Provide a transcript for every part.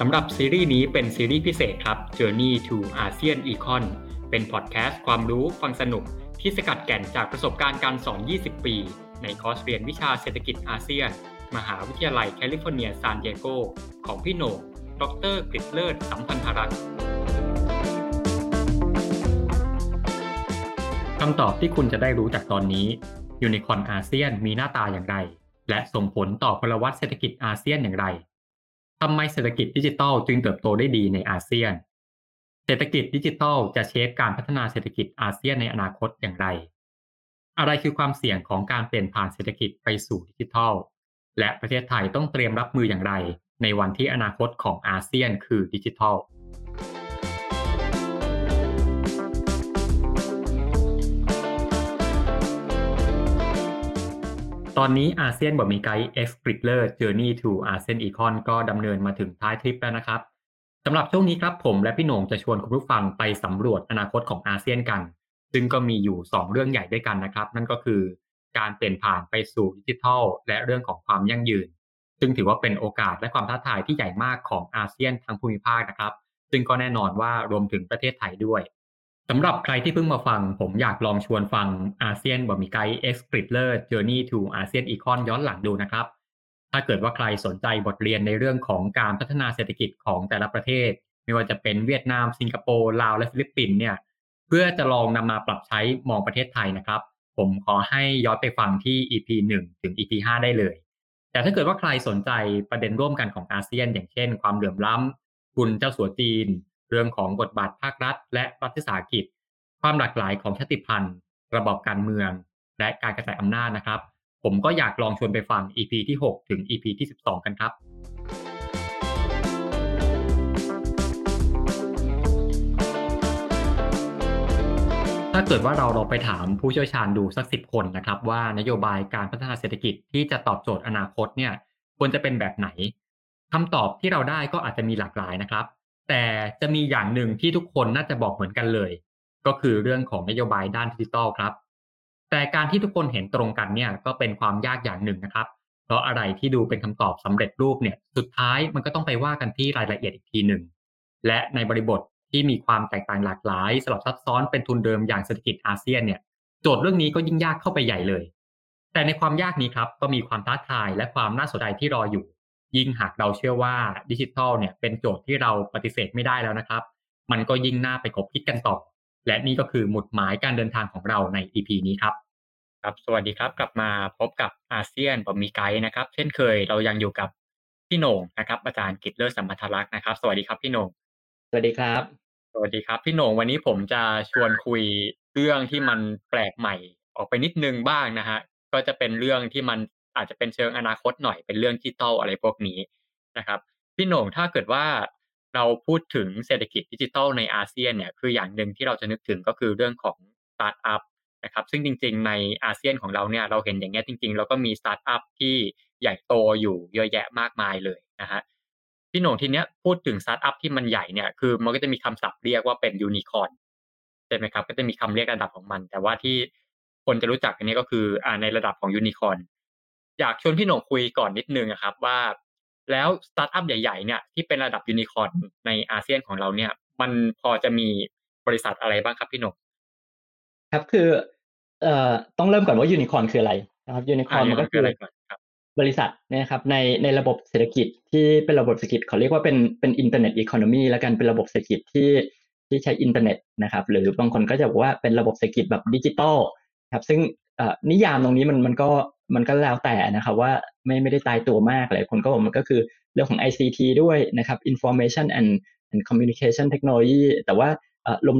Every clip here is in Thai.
สำหรับซีรีส์นี้เป็นซีรีส์พิเศษครับ Journey to ASEAN Econ เป็นพอดแคสต์ความรู้ฟังสนุกที่สกัดแก่นจากประสบการณ์การสอน20 ปีในคอร์สเรียนวิชาเศรษฐกิจอาเซียนมหาวิทยาลัยแคลิฟอร์เนียซานดิเอโกของพี่โหน่งดร.กฤษเลิศสัมพันธรัตน์คำตอบที่คุณจะได้รู้จากตอนนี้ยูนิคอร์นอาเซียนมีหน้าตาอย่างไรและส่งผลต่อพลวัตเศรษฐกิจอาเซียนอย่างไรทำไมเศรษฐกิจดิจิทัลจึงเติบโตได้ดีในอาเซียนเศรษฐกิจดิจิทัลจะเชฟการพัฒนาเศรษฐกิจอาเซียนในอนาคตอย่างไรอะไรคือความเสี่ยงของการเปลี่ยนผ่านเศรษฐกิจไปสู่ดิจิทัลและประเทศไทยต้องเตรียมรับมืออย่างไรในวันที่อนาคตของอาเซียนคือดิจิทัลตอนนี้อาเซียนบ่มีไกด์ F Griddler Journey to ASEAN Econ ก็ดำเนินมาถึงท้ายทริปแล้วนะครับสำหรับช่วงนี้ครับผมและพี่โหน่งจะชวนคุณผู้ฟังไปสำรวจอนาคตของอาเซียนกันซึ่งก็มีอยู่2เรื่องใหญ่ด้วยกันนะครับนั่นก็คือการเปลี่ยนผ่านไปสู่ดิจิทัลและเรื่องของความยั่งยืนซึ่งถือว่าเป็นโอกาสและความท้าทายที่ใหญ่มากของอาเซียนทั้งภูมิภาคนะครับซึ่งก็แน่นอนว่ารวมถึงประเทศไทยด้วยสำหรับใครที่เพิ่งมาฟังผมอยากลองชวนฟังอาเซียนบ่มีไกด์ F Griddler Journey to ASEAN Econ ย้อนหลังดูนะครับถ้าเกิดว่าใครสนใจบทเรียนในเรื่องของการพัฒนาเศรษฐกิจของแต่ละประเทศไม่ว่าจะเป็นเวียดนามสิงคโปร์ลาวและฟิลิปปินส์เนี่ยเพื่อจะลองนำมาปรับใช้มองประเทศไทยนะครับผมขอให้ย้อนไปฟังที่ EP 1 ถึง EP 5 ได้เลยแต่ถ้าเกิดว่าใครสนใจประเด็นร่วมกันของอาเซียนอย่างเช่นความเหลื่อมล้ำทุนเจ้าสัวจีนเรื่องของบทบาทภาครัฐและรัฐวิสาหกิจความหลากหลายของชาติพันธุ์ระบอบการเมืองและการกระจายอำนาจนะครับผมก็อยากลองชวนไปฟัง EP ที่6ถึง EP ที่12กันครับถ้าเกิดว่าเราไปถามผู้เชี่ยวชาญดูสัก10 คนนะครับว่านโยบายการพัฒนาเศรษฐกิจที่จะตอบโจทย์อนาคตเนี่ยควรจะเป็นแบบไหนคำตอบที่เราได้ก็อาจจะมีหลากหลายนะครับแต่จะมีอย่างหนึ่งที่ทุกคนน่าจะบอกเหมือนกันเลยก็คือเรื่องของนโยบายด้านดิจิทัลครับแต่การที่ทุกคนเห็นตรงกันเนี่ยก็เป็นความยากอย่างหนึ่งนะครับเพราะอะไรที่ดูเป็นคำตอบสำเร็จรูปเนี่ยสุดท้ายมันก็ต้องไปว่ากันที่รายละเอียดอีกทีหนึ่งและในบริบทที่มีความแตกต่างหลากหลายสลับซับซ้อนเป็นทุนเดิมอย่างเศรษฐกิจอาเซียนเนี่ยโจทย์เรื่องนี้ก็ยิ่งยากเข้าไปใหญ่เลยแต่ในความยากนี้ครับก็มีความท้าทายและความน่าสนใจที่รออยู่ยิ่งหากเราเชื่อว่าดิจิทัลเนี่ยเป็นโจทย์ที่เราปฏิเสธไม่ได้แล้วนะครับมันก็ยิ่งน่าไปคบคิดกันต่อและนี่ก็คือหมุดหมายการเดินทางของเราใน EP นี้ครับครับสวัสดีครับกลับมาพบกับอาเซียนบ่มีไกด์นะครับเช่นเคยเรายังอยู่กับพี่โหน่งนะครับอาจารย์กฤษเลิศสัมพันธรัตน์นะครับสวัสดีครับพี่โหน่งสวัสดีครับสวัสดีครับพี่โหน่งวันนี้ผมจะชวนคุยเรื่องที่มันแปลกใหม่ออกไปนิดนึงบ้างนะฮะก็จะเป็นเรื่องที่มันอาจจะเป็นเชิงอนาคตหน่อยเป็นเรื่องดิจิตอลอะไรพวกนี้นะครับพี่โหน่งถ้าเกิดว่าเราพูดถึงเศรษฐกิจดิจิตอลในอาเซียนเนี่ยคืออย่างหนึ่งที่เราจะนึกถึงก็คือเรื่องของสตาร์ทอัพนะครับซึ่งจริงๆในอาเซียนของเราเนี่ยเราเห็นอย่างเงี้ยจริงๆเราก็มีสตาร์ทอัพที่ใหญ่โตอยู่เยอะแยะมากมายเลยนะฮะพี่โหน่งทีเนี้ยพูดถึงสตาร์ทอัพที่มันใหญ่เนี่ยคือมันก็จะมีคำศัพท์เรียกว่าเป็นยูนิคอร์นใช่ไหมครับก็จะมีคำเรียกระดับของมันแต่ว่าที่คนจะรู้จักอันนี้ก็คือในระดับของยูนิคอร์นอยากชวนพี่โหน่งคุยก่อนนิดนึงนะครับว่าแล้วสตาร์ทอัพใหญ่ๆเนี่ยที่เป็นระดับยูนิคอร์นในอาเซียนของเราเนี่ยมันพอจะมีบริษัทอะไรบ้างครับพี่โหน่งครับคือต้องเริ่มก่อนว่ายูนิคอร์นคืออะไรนะครับยูนิคอร์นมันก็คือบริษัทนะครับในระบบเศรษฐกิจที่เป็นระบบเศรษฐกิจเขาเรียกว่าเป็นอินเทอร์เน็ตอีโคโนมีแล้วกันเป็นระบบเศรษฐกิจที่ใช้อินเทอร์เน็ตนะครับหรือบางคนก็จะบอกว่าเป็นระบบเศรษฐกิจแบบดิจิตอลครับซึ่งนิยามตรงนี้มันก็แล้วแต่นะครับว่าไม่ได้ตายตัวมากหลายคนก็บอกมันก็คือเรื่องของ ICT ด้วยนะครับ Information and Communication Technology แต่ว่า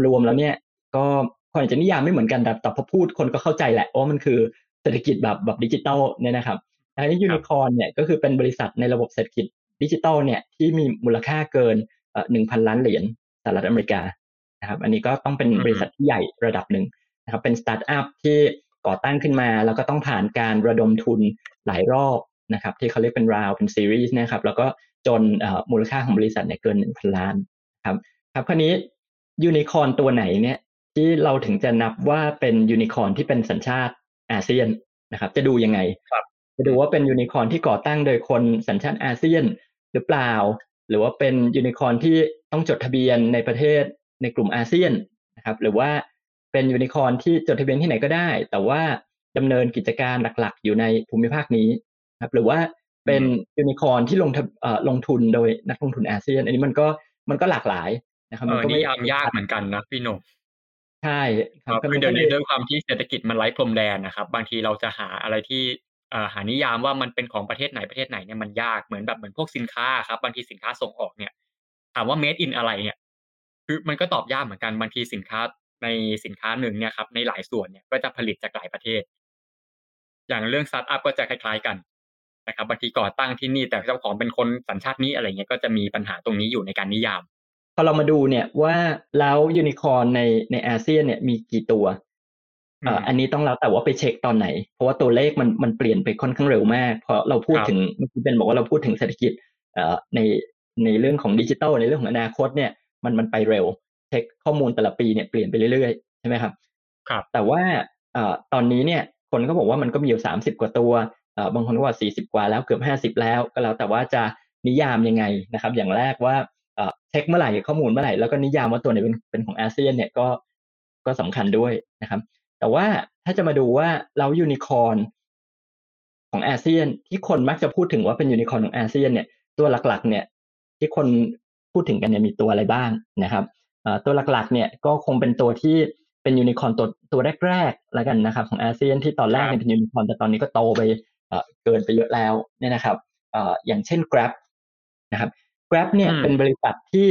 รวมๆแล้วเนี่ยก็คนอาจจะนิยามไม่เหมือนกันแต่พอพูดคนก็เข้าใจแหละว่ามันคือเศรษฐกิจแบบดิจิตอลเนี่ยนะครับ อันนี้ยูนิคอร์นเนี่ยก็คือเป็นบริษัทในระบบเศรษฐกิจดิจิตอลเนี่ยที่มีมูลค่าเกิน$1,000 ล้านสหรัฐอเมริกานะครับอันนี้ก็ต้องเป็นบริษัทที่ใหญ่ระดับหนึ่งนะครับเป็นสตาร์ทอัพที่ก่อตั้งขึ้นมาแล้วก็ต้องผ่านการระดมทุนหลายรอบนะครับที่เขาเรียกเป็นราวเป็นซีรีส์นะครับแล้วก็จนมูลค่าของบริษัทเนี่ยเกิน$1,000 ล้านครับครับคราวนี้ยูนิคอร์นตัวไหนเนี่ยที่เราถึงจะนับว่าเป็นยูนิคอร์นที่เป็นสัญชาติอาเซียนนะครับจะดูยังไงจะดูว่าเป็นยูนิคอร์นที่ก่อตั้งโดยคนสัญชาติอาเซียนหรือเปล่าหรือว่าเป็นยูนิคอร์นที่ต้องจดทะเบียนในประเทศในกลุ่มอาเซียนนะครับหรือว่าเป็นยูนิคอร์นที่จดทะเบียนที่ไหนก็ได้แต่ว่าดำเนินกิจการหลักๆอยู่ในภูมิภาคนี้ครับหรือว่าเป็นยูนิคอร์นที่ลงทุนโดยนักลงทุนอาเซียนอันนี้มันก็หลากหลายนะครับมันก็ไม่ยากเหมือนกันนะพี่โหน่งใช่ครับคือเดี๋ยวนี้ด้วยความที่เศรษฐกิจมันไร้พรมแดนนะครับบางทีเราจะหาอะไรที่หานิยามว่ามันเป็นของประเทศไหนเนี่ยมันยากเหมือนพวกสินค้าครับบางทีสินค้าส่งออกเนี่ยถามว่า made in อะไรเนี่ยคือมันก็ตอบยากเหมือนกันบางทีสินค้าหนึ่งเนี่ยครับในหลายส่วนเนี่ยก็จะผลิตจากหลายประเทศอย่างเรื่องสตาร์ทอัพก็จะคล้ายๆกันนะครับบางทีก่อตั้งที่นี่แต่เจ้าของเป็นคนสัญชาตินี้อะไรเงี้ยก็จะมีปัญหาตรงนี้อยู่ในการนิยามพอเรามาดูเนี่ยว่าแล้วยูนิคอร์นในอาเซียนเนี่ยมีกี่ตัวอันนี้ต้องแล้วแต่ว่าไปเช็คตอนไหนเพราะว่าตัวเลขมันเปลี่ยนไปค่อนข้างเร็วมากพอเราพูดถึงเมื่อกี้เป็นบอกว่าเราพูดถึงเศรษฐกิจในเรื่องของดิจิทัลในเรื่องของอนาคตเนี่ยมันไปเร็วเช็คข้อมูลแต่ละปีเนี่ยเปลี่ยนไปเรื่อยๆใช่ไหมครับครับแต่ว่าตอนนี้เนี่ยคนก็บอกว่ามันก็มีอยู่30กว่าตัวบางคนก็ว่า40กว่าแล้วเกือบ50แล้วก็แล้วแต่ว่าจะนิยามยังไงนะครับอย่างแรกว่าเช็คเมื่อไหร่ข้อมูลเมื่อไหร่แล้วก็นิยามว่าตัวไหนเป็นของอาเซียนเนี่ยก็สำคัญด้วยนะครับแต่ว่าถ้าจะมาดูว่าเรายูนิคอร์นของอาเซียนที่คนมักจะพูดถึงว่าเป็นยูนิคอร์นของอาเซียนเนี่ยตัวหลักๆเนี่ยที่คนพูดถึงกันเนี่ยมีตัวอะไรบ้างนะครับตัวหลักๆเนี่ยก็คงเป็นตัวที่เป็นยูนิคอร์นตัวแรกๆแล้วกันนะครับของอาเซียนที่ตอนแรกเป็นยูนิคอร์นแต่ตอนนี้ก็โตไปเกินไปเยอะแล้วเนี่ยนะครับอย่างเช่น Grab นะครับ Grab เนี่ยเป็นบริษัทที่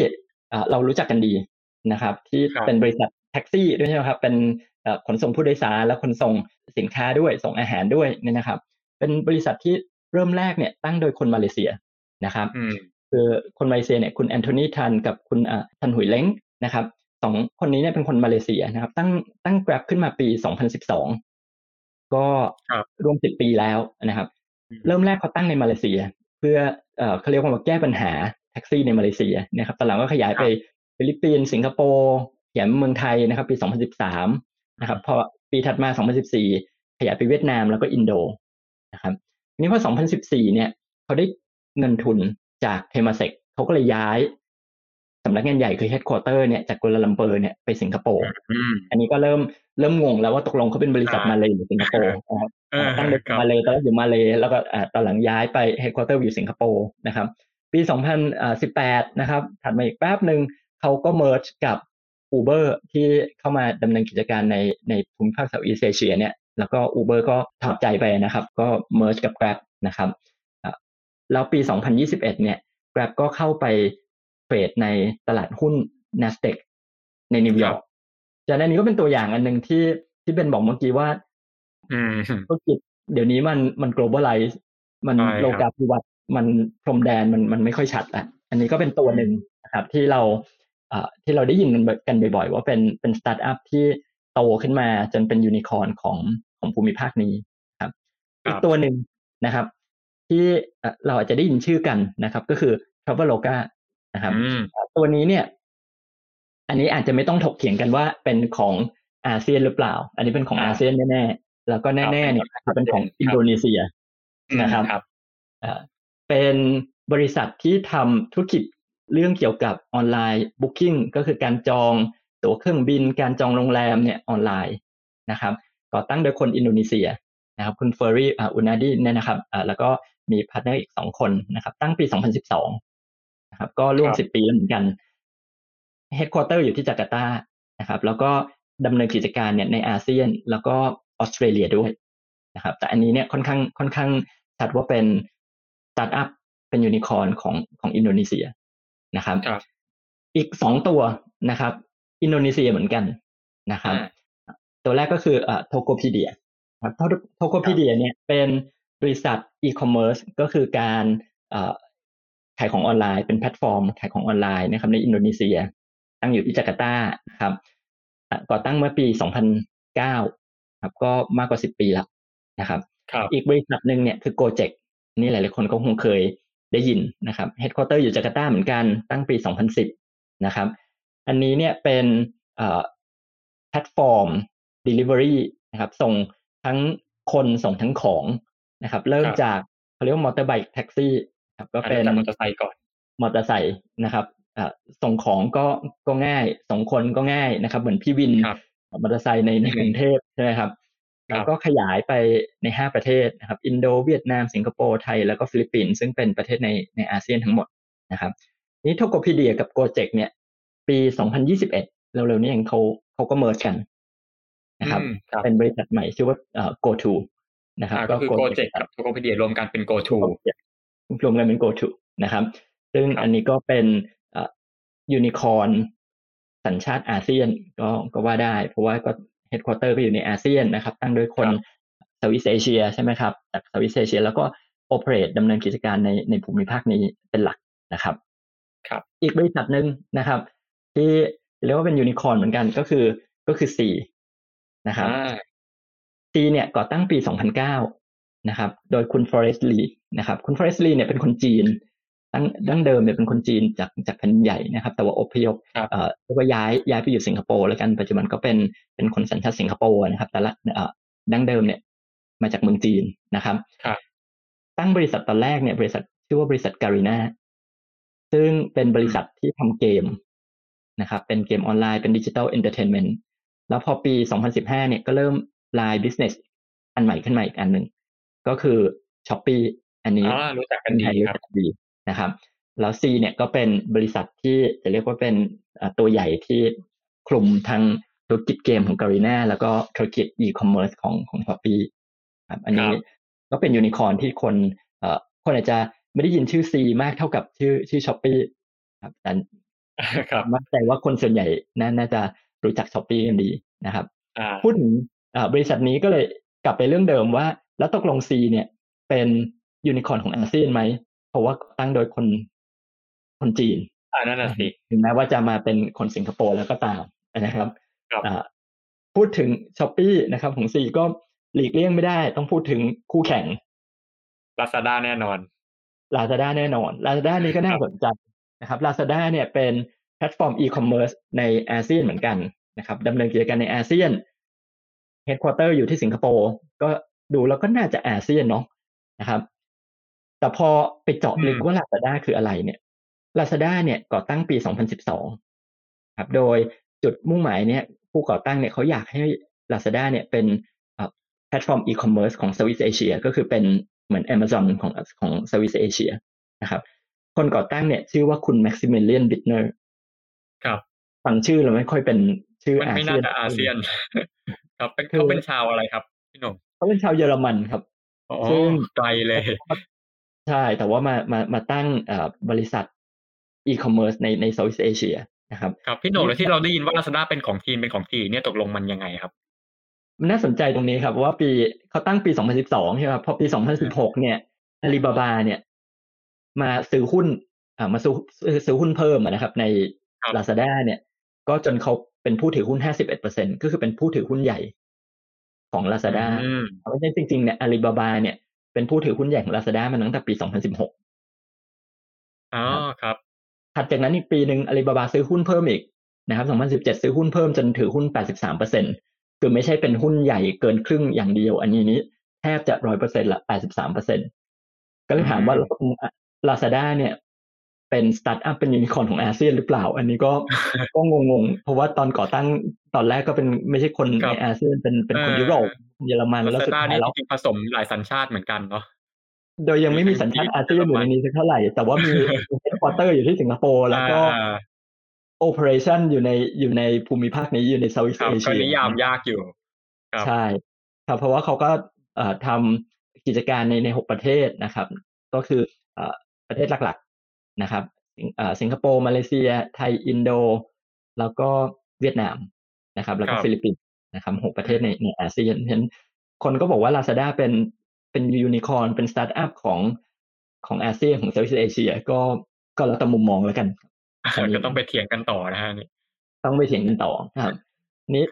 เรารู้จักกันดีนะครับที่เป็นบริษัทแท็กซี่ด้วยใช่ไหมครับเป็นขนส่งผู้โดยสารและขนส่งสินค้าด้วยส่งอาหารด้วยเนี่ยนะครับเป็นบริษัทที่เริ่มแรกเนี่ยตั้งโดยคนมาเลเซียนะครับคือคนมาเลเซียเนี่ยคุณแอนโทนีทันกับคุณทันหุยเล้งนะครับสองคนนี้เนี่ยเป็นคนมาเลเซียนะครับตั้ง Grab ขึ้นมาปี2012ก็รวม10 ปีแล้วนะครับเริ่มแรกเขาตั้งในมาเลเซียเพื่อเขาเรียกว่าแก้ปัญหาแท็กซี่ในมาเลเซียนะครับตอนหลังก็ขยายไปฟิลิปปินส์สิงคโปร์ขยายเมืองไทยนะครับปี2013นะครับพอปีถัดมา2014ขยายไปเวียดนามแล้วก็อินโดนะครับทีนี้พอ2014เนี่ยเขาได้เงินทุนจาก Temasek เขาก็เลยย้ายสำนักงานใหญ่คือ headquarter เนี่ยจากกัวลาลัมเปอร์เนี่ยไปสิงคโปร์อันนี้ก็เริ่มงงแล้วว่าตกลงเขาเป็นบริษัทมาเลย์หรือสิงคโปร์นะครับตั้งแต่มาเลย์ตอนแรกอยู่มาเลย์แล้วก็ตอนหลังย้ายไป headquarter อยู่สิงคโปร์นะครับปี2018นะครับถัดมาอีกแป๊บนึงเขาก็ merge กับUber ที่เข้ามาดำเนินกิจการในภูมิภาคเซาท์อีสต์เอเชียเนี่ยแล้วก็ Uber ก็ถอดใจไปนะครับก็ merge กับ Grab นะครับแล้วปี2021เนี่ย Grab ก็เข้าไปเทรดในตลาดหุ้น Nasdaq ในนิวยอร์กจากนั้นนี้ก็เป็นตัวอย่างอันนึงที่เป็นบอกเมื่อกี้ว่าธุรกิจเดี๋ยวนี้มัน globalize มันโลกาภิวัตน์มันพรมแดนมันไม่ค่อยชัดอ่ะอันนี้ก็เป็นตัวนึงนะครับที่เราได้ยินกันบ่อยๆว่าเป็นสตาร์ทอัพที่โตขึ้นมาจนเป็นยูนิคอร์นของภูมิภาคนี้ครับอีกตัวหนึ่งนะครับที่เราอาจจะได้ยินชื่อกันนะครับก็คือ Traveloka นะครับตัวนี้เนี่ยอันนี้อาจจะไม่ต้องถกเถียงกันว่าเป็นของอาเซียนหรือเปล่าอันนี้เป็นของอาเซียนแน่ๆแล้วก็แน่ๆเนี่ยเป็นของอินโดนีเซียนะครับเป็นบริษัทที่ทำธุรกิจเรื่องเกี่ยวกับออนไลน์บุ๊กคิ้งก็คือการจองตั๋วเครื่องบินการจองโรงแรมเนี่ยออนไลน์นะครับก่อตั้งโดยคนอินโดนีเซียนะครับคุณเฟอร์รี่อุนาดีเนี่ยนะครับแล้วก็มีพาร์ทเนอร์อีก2คนนะครับตั้งปี2012นะครับก็ร่วม10 ปีแล้วเหมือนกันเฮดควอเตอร์อยู่ที่จาการ์ตานะครับแล้วก็ดำเนินกิจการเนี่ยในอาเซียนแล้วก็ออสเตรเลียด้วยนะครับแต่อันนี้เนี่ยค่อนข้างชัดว่าเป็นสตาร์ทอัพเป็นยูนิคอร์นของอินโดนีเซียนะครับอีก2ตัวนะครับอินโดนีเซียเหมือนกันนะครับตัวแรกก็คือโทโกพีเดียครับโทโกพีเดียเนี่ยเป็น บริษัทอีคอมเมิร์ซก็คือการขายของออนไลน์เป็นแพลตฟอร์มขายของออนไลน์นะครับในอินโดนีเซียตั้งอยู่ที่จาการ์ตาครับก่อตั้งเมื่อปี2009ครับก็มากกว่า10ปีแล้วนะครับอีกบริษัทนึงเนี่ยคือ Gojek นี่หลายๆคนก็คงเคยได้ยินนะครับเฮดควอเตอร์อยู่จาการ์ตาเหมือนกันตั้งปี2010นะครับอันนี้เนี่ยเป็นแพลตฟอร์ม delivery นะครับส่งทั้งคนส่งทั้งของนะครับเริ่มจากเขาเรียกว่ามอเตอร์ไบค์แท็กซี่ครับก็เป็นมอเตอร์ไซค์ก่อนมอเตอร์ไซค์นะครับส่งของก็ง่ายส่งคนก็ง่ายนะครับเหมือนพี่วินมอเตอร์ไซค์ในกรุงเทพใช่ไหมครับแล้วก็ขยายไปใน5ประเทศนะครับอินโดเวียดนามสิงคโปร์ไทยแล้วก็ฟิลิปปินส์ซึ่งเป็นประเทศในอาเซียนทั้งหมดนะครับนี้โทโกพีเดียกับโกเจกเนี่ยปี2021เร็วๆนี้เองเขาก็เมิร์จกันนะครับเป็นบริษัทใหม่ชื่อว่าGoTo นะครับก็คือ Gojek กับ Tokopedia รวมกันเป็น GoTo รวมกันเป็น GoTo นะครับซึ่งอันนี้ก็เป็นยูนิคอร์นสัญชาติอาเซียนก็ว่าได้เพราะว่าก็เฮดควอเตอร์ก็อยู่ในอาเซียนนะครับตั้งโดยคนเซาท์อีสต์เอเชียใช่ไหมครับจากเซาท์อีสต์เอเชียแล้วก็โอเปเรตดำเนินกิจการในภูมิภาคนี้เป็นหลักนะครับอีกบริษัทนึงนะครับที่เรียกว่าเป็นยูนิคอร์นเหมือนกันก็คือ C นะครับ C เนี่ยก่อตั้งปี2009นะครับโดยคุณ Forest Lee นะครับคุณ Forest Lee เนี่ยเป็นคนจีนดั้งเดิมเนี่ยเป็นคนจีนจากแผ่นใหญ่นะครับแต่ว่าอพยพแล้วก็ย้ายไปอยู่สิงคโปร์แล้วกันปัจจุบันก็เป็นคนสัญชาติสิงคโปร์นะครับแต่ละดั้งเดิมเนี่ยมาจากเมืองจีนนะครับตั้งบริษัทตอนแรกเนี่ยบริษัทชื่อว่าบริษัท Garena ซึ่งเป็นบริษัทที่ทำเกมนะครับเป็นเกมออนไลน์เป็นดิจิทัลเอนเตอร์เทนเมนต์แล้วพอปี2015เนี่ยก็เริ่มไลน์บิสเนสอันใหม่ขึ้นมาอีกอันหนึ่งก็คือ Shopee อันนี้รู้จักกันดีนะครับแล้ว C เนี่ยก็เป็นบริษัทที่จะเรียกว่าเป็นตัวใหญ่ที่คลุมทั้งธุรกิจเกมของ Garena แล้วก็ธุรกิจ e-commerce ของ Shopee ครับอันนี้ก็เป็นยูนิคอร์นที่คนอาจจะไม่ได้ยินชื่อ C มากเท่ากับชื่อ Shopee ครับมั่นใจว่าคนส่วนใหญ่น่าจะรู้จัก Shopee กันดีนะครับพูดถึงบริษัทนี้ก็เลยกลับไปเรื่องเดิมว่าแล้วตกลง C เนี่ยเป็นยูนิคอร์นของอาเซียนไหมเพราะว่าตั้งโดยคนจีนนั่นน่ะสิถึงแม้ว่าจะมาเป็นคนสิงคโปร์แล้วก็ตามนะครับพูดถึง Shopee นะครับของ C ก็หลีกเลี่ยงไม่ได้ต้องพูดถึงคู่แข่ง Lazada แน่นอน Lazada นี่ก็น่าสนใจนะครับ Lazada เนี่ยเป็นแพลตฟอร์ม e-commerce ในอาเซียนเหมือนกันนะครับดำเนินกิจการในอาเซียน headquarter อยู่ที่สิงคโปร์ก็ดูแล้วก็น่าจะอาเซียนเนาะนะครับแต่พอไปเจาะลึกว่า Lazada คืออะไรเนี่ย Lazada เนี่ยก่อตั้งปี2012ครับโดยจุดมุ่งหมายเนี่ยผู้ก่อตั้งเนี่ยเขาอยากให้ Lazada เนี่ยเป็นแพลตฟอร์ม e-commerce ของ Southeast Asia ก็คือเป็นเหมือน Amazon ของ Southeast Asia นะครับคนก่อตั้งเนี่ยชื่อว่าคุณแม็กซิมิเลียนบิทเนอร์ครับฟังชื่อเราไม่ค่อยเป็นชื่ออาเซียนไม่น่าจะอาเซียนครับเขาเป็นชาวอะไรครับพี่หนุ่มเขาเป็นชาวเยอรมันครับซึ่งไกลเลยใช่แต่ว่ามาตั้งบริษัทอีคอมเมิร์ซในเซาท์อีสต์เอเชียนะครับครับพี่หนุ่มแล้วที่เราได้ยินว่า Lazada เป็นของจีนเนี่ยตกลงมันยังไงครับมันน่าสนใจตรงนี้ครับว่าปีเขาตั้งปี2012ใช่ไหมครับพอปี2016เนี่ยอาลีบาบาเนี่ยมาซื้อหุ้นเพิ่มนะครับใน Lazada เนี่ยก็จนเขาเป็นผู้ถือหุ้น 51% ก็คือเป็นผู้ถือหุ้นใหญ่ของ Lazada เพราะฉะนั้นจริงๆเนี่ย Alibaba เนี่ยเป็นผู้ถือหุ้นใหญ่ของ Lazada มาตั้งแต่ปี2016อ๋อครับถัดจากนั้นอีกปีนึง Alibaba ซื้อหุ้นเพิ่มอีกนะครับ2017ซื้อหุ้นเพิ่มจนถือหุ้น 83% คือไม่ใช่เป็นหุ้นใหญ่เกินครึ่งอย่างเดียวอันนี้แทบจะ 100% ละ 83% ก็เลยถามว่าLazada เนี่ยเป็นสตาร์ทอัพเป็นยูนิคอร์นของอาเซียนหรือเปล่าอันนี้ก็งงๆเพราะว่าตอนก่อตั้งตอนแรกก็เป็นไม่ใช่คนในอาเซียนเป็นคนยุโรปเยอรมันแล้วสุดท้ายแล้วผสมหลายสัญชาติเหมือนกันเนาะโดยยังไม่มีสัญชาติอาเซียนอยู่ในนี้สักเท่าไหร่แต่ว่ามีเฮดควอเตอร์อยู่ที่สิงคโปร์แล้วก็โอเปอเรชั่นอยู่ในภูมิภาคนี้อยู่ในเซาท์อีสต์เอเชียก็นิยามยากอยู่ใช่ครับเพราะว่าเขาก็ทำกิจการใน6ประเทศนะครับก็คือประเทศหลักๆนะครับสิงคโปร์มาเลเซียไทยอินโดแล้วก็เวียดนามนะครับแล้วก็ฟิลิปปินส์นะครับ6ประเทศในอาเซียนฉะนั้นคนก็บอกว่า Lazada เป็น เป็นยูนิคอร์นเป็นสตาร์ทอัพของอาเซียนของเซาท์อีสต์เอเชียก็แล้วแต่มุมมองแล้วกันก็ต้องไปเถียงกันต่อนะฮะนี่ต้องไปเถียงกันต่อครับนี้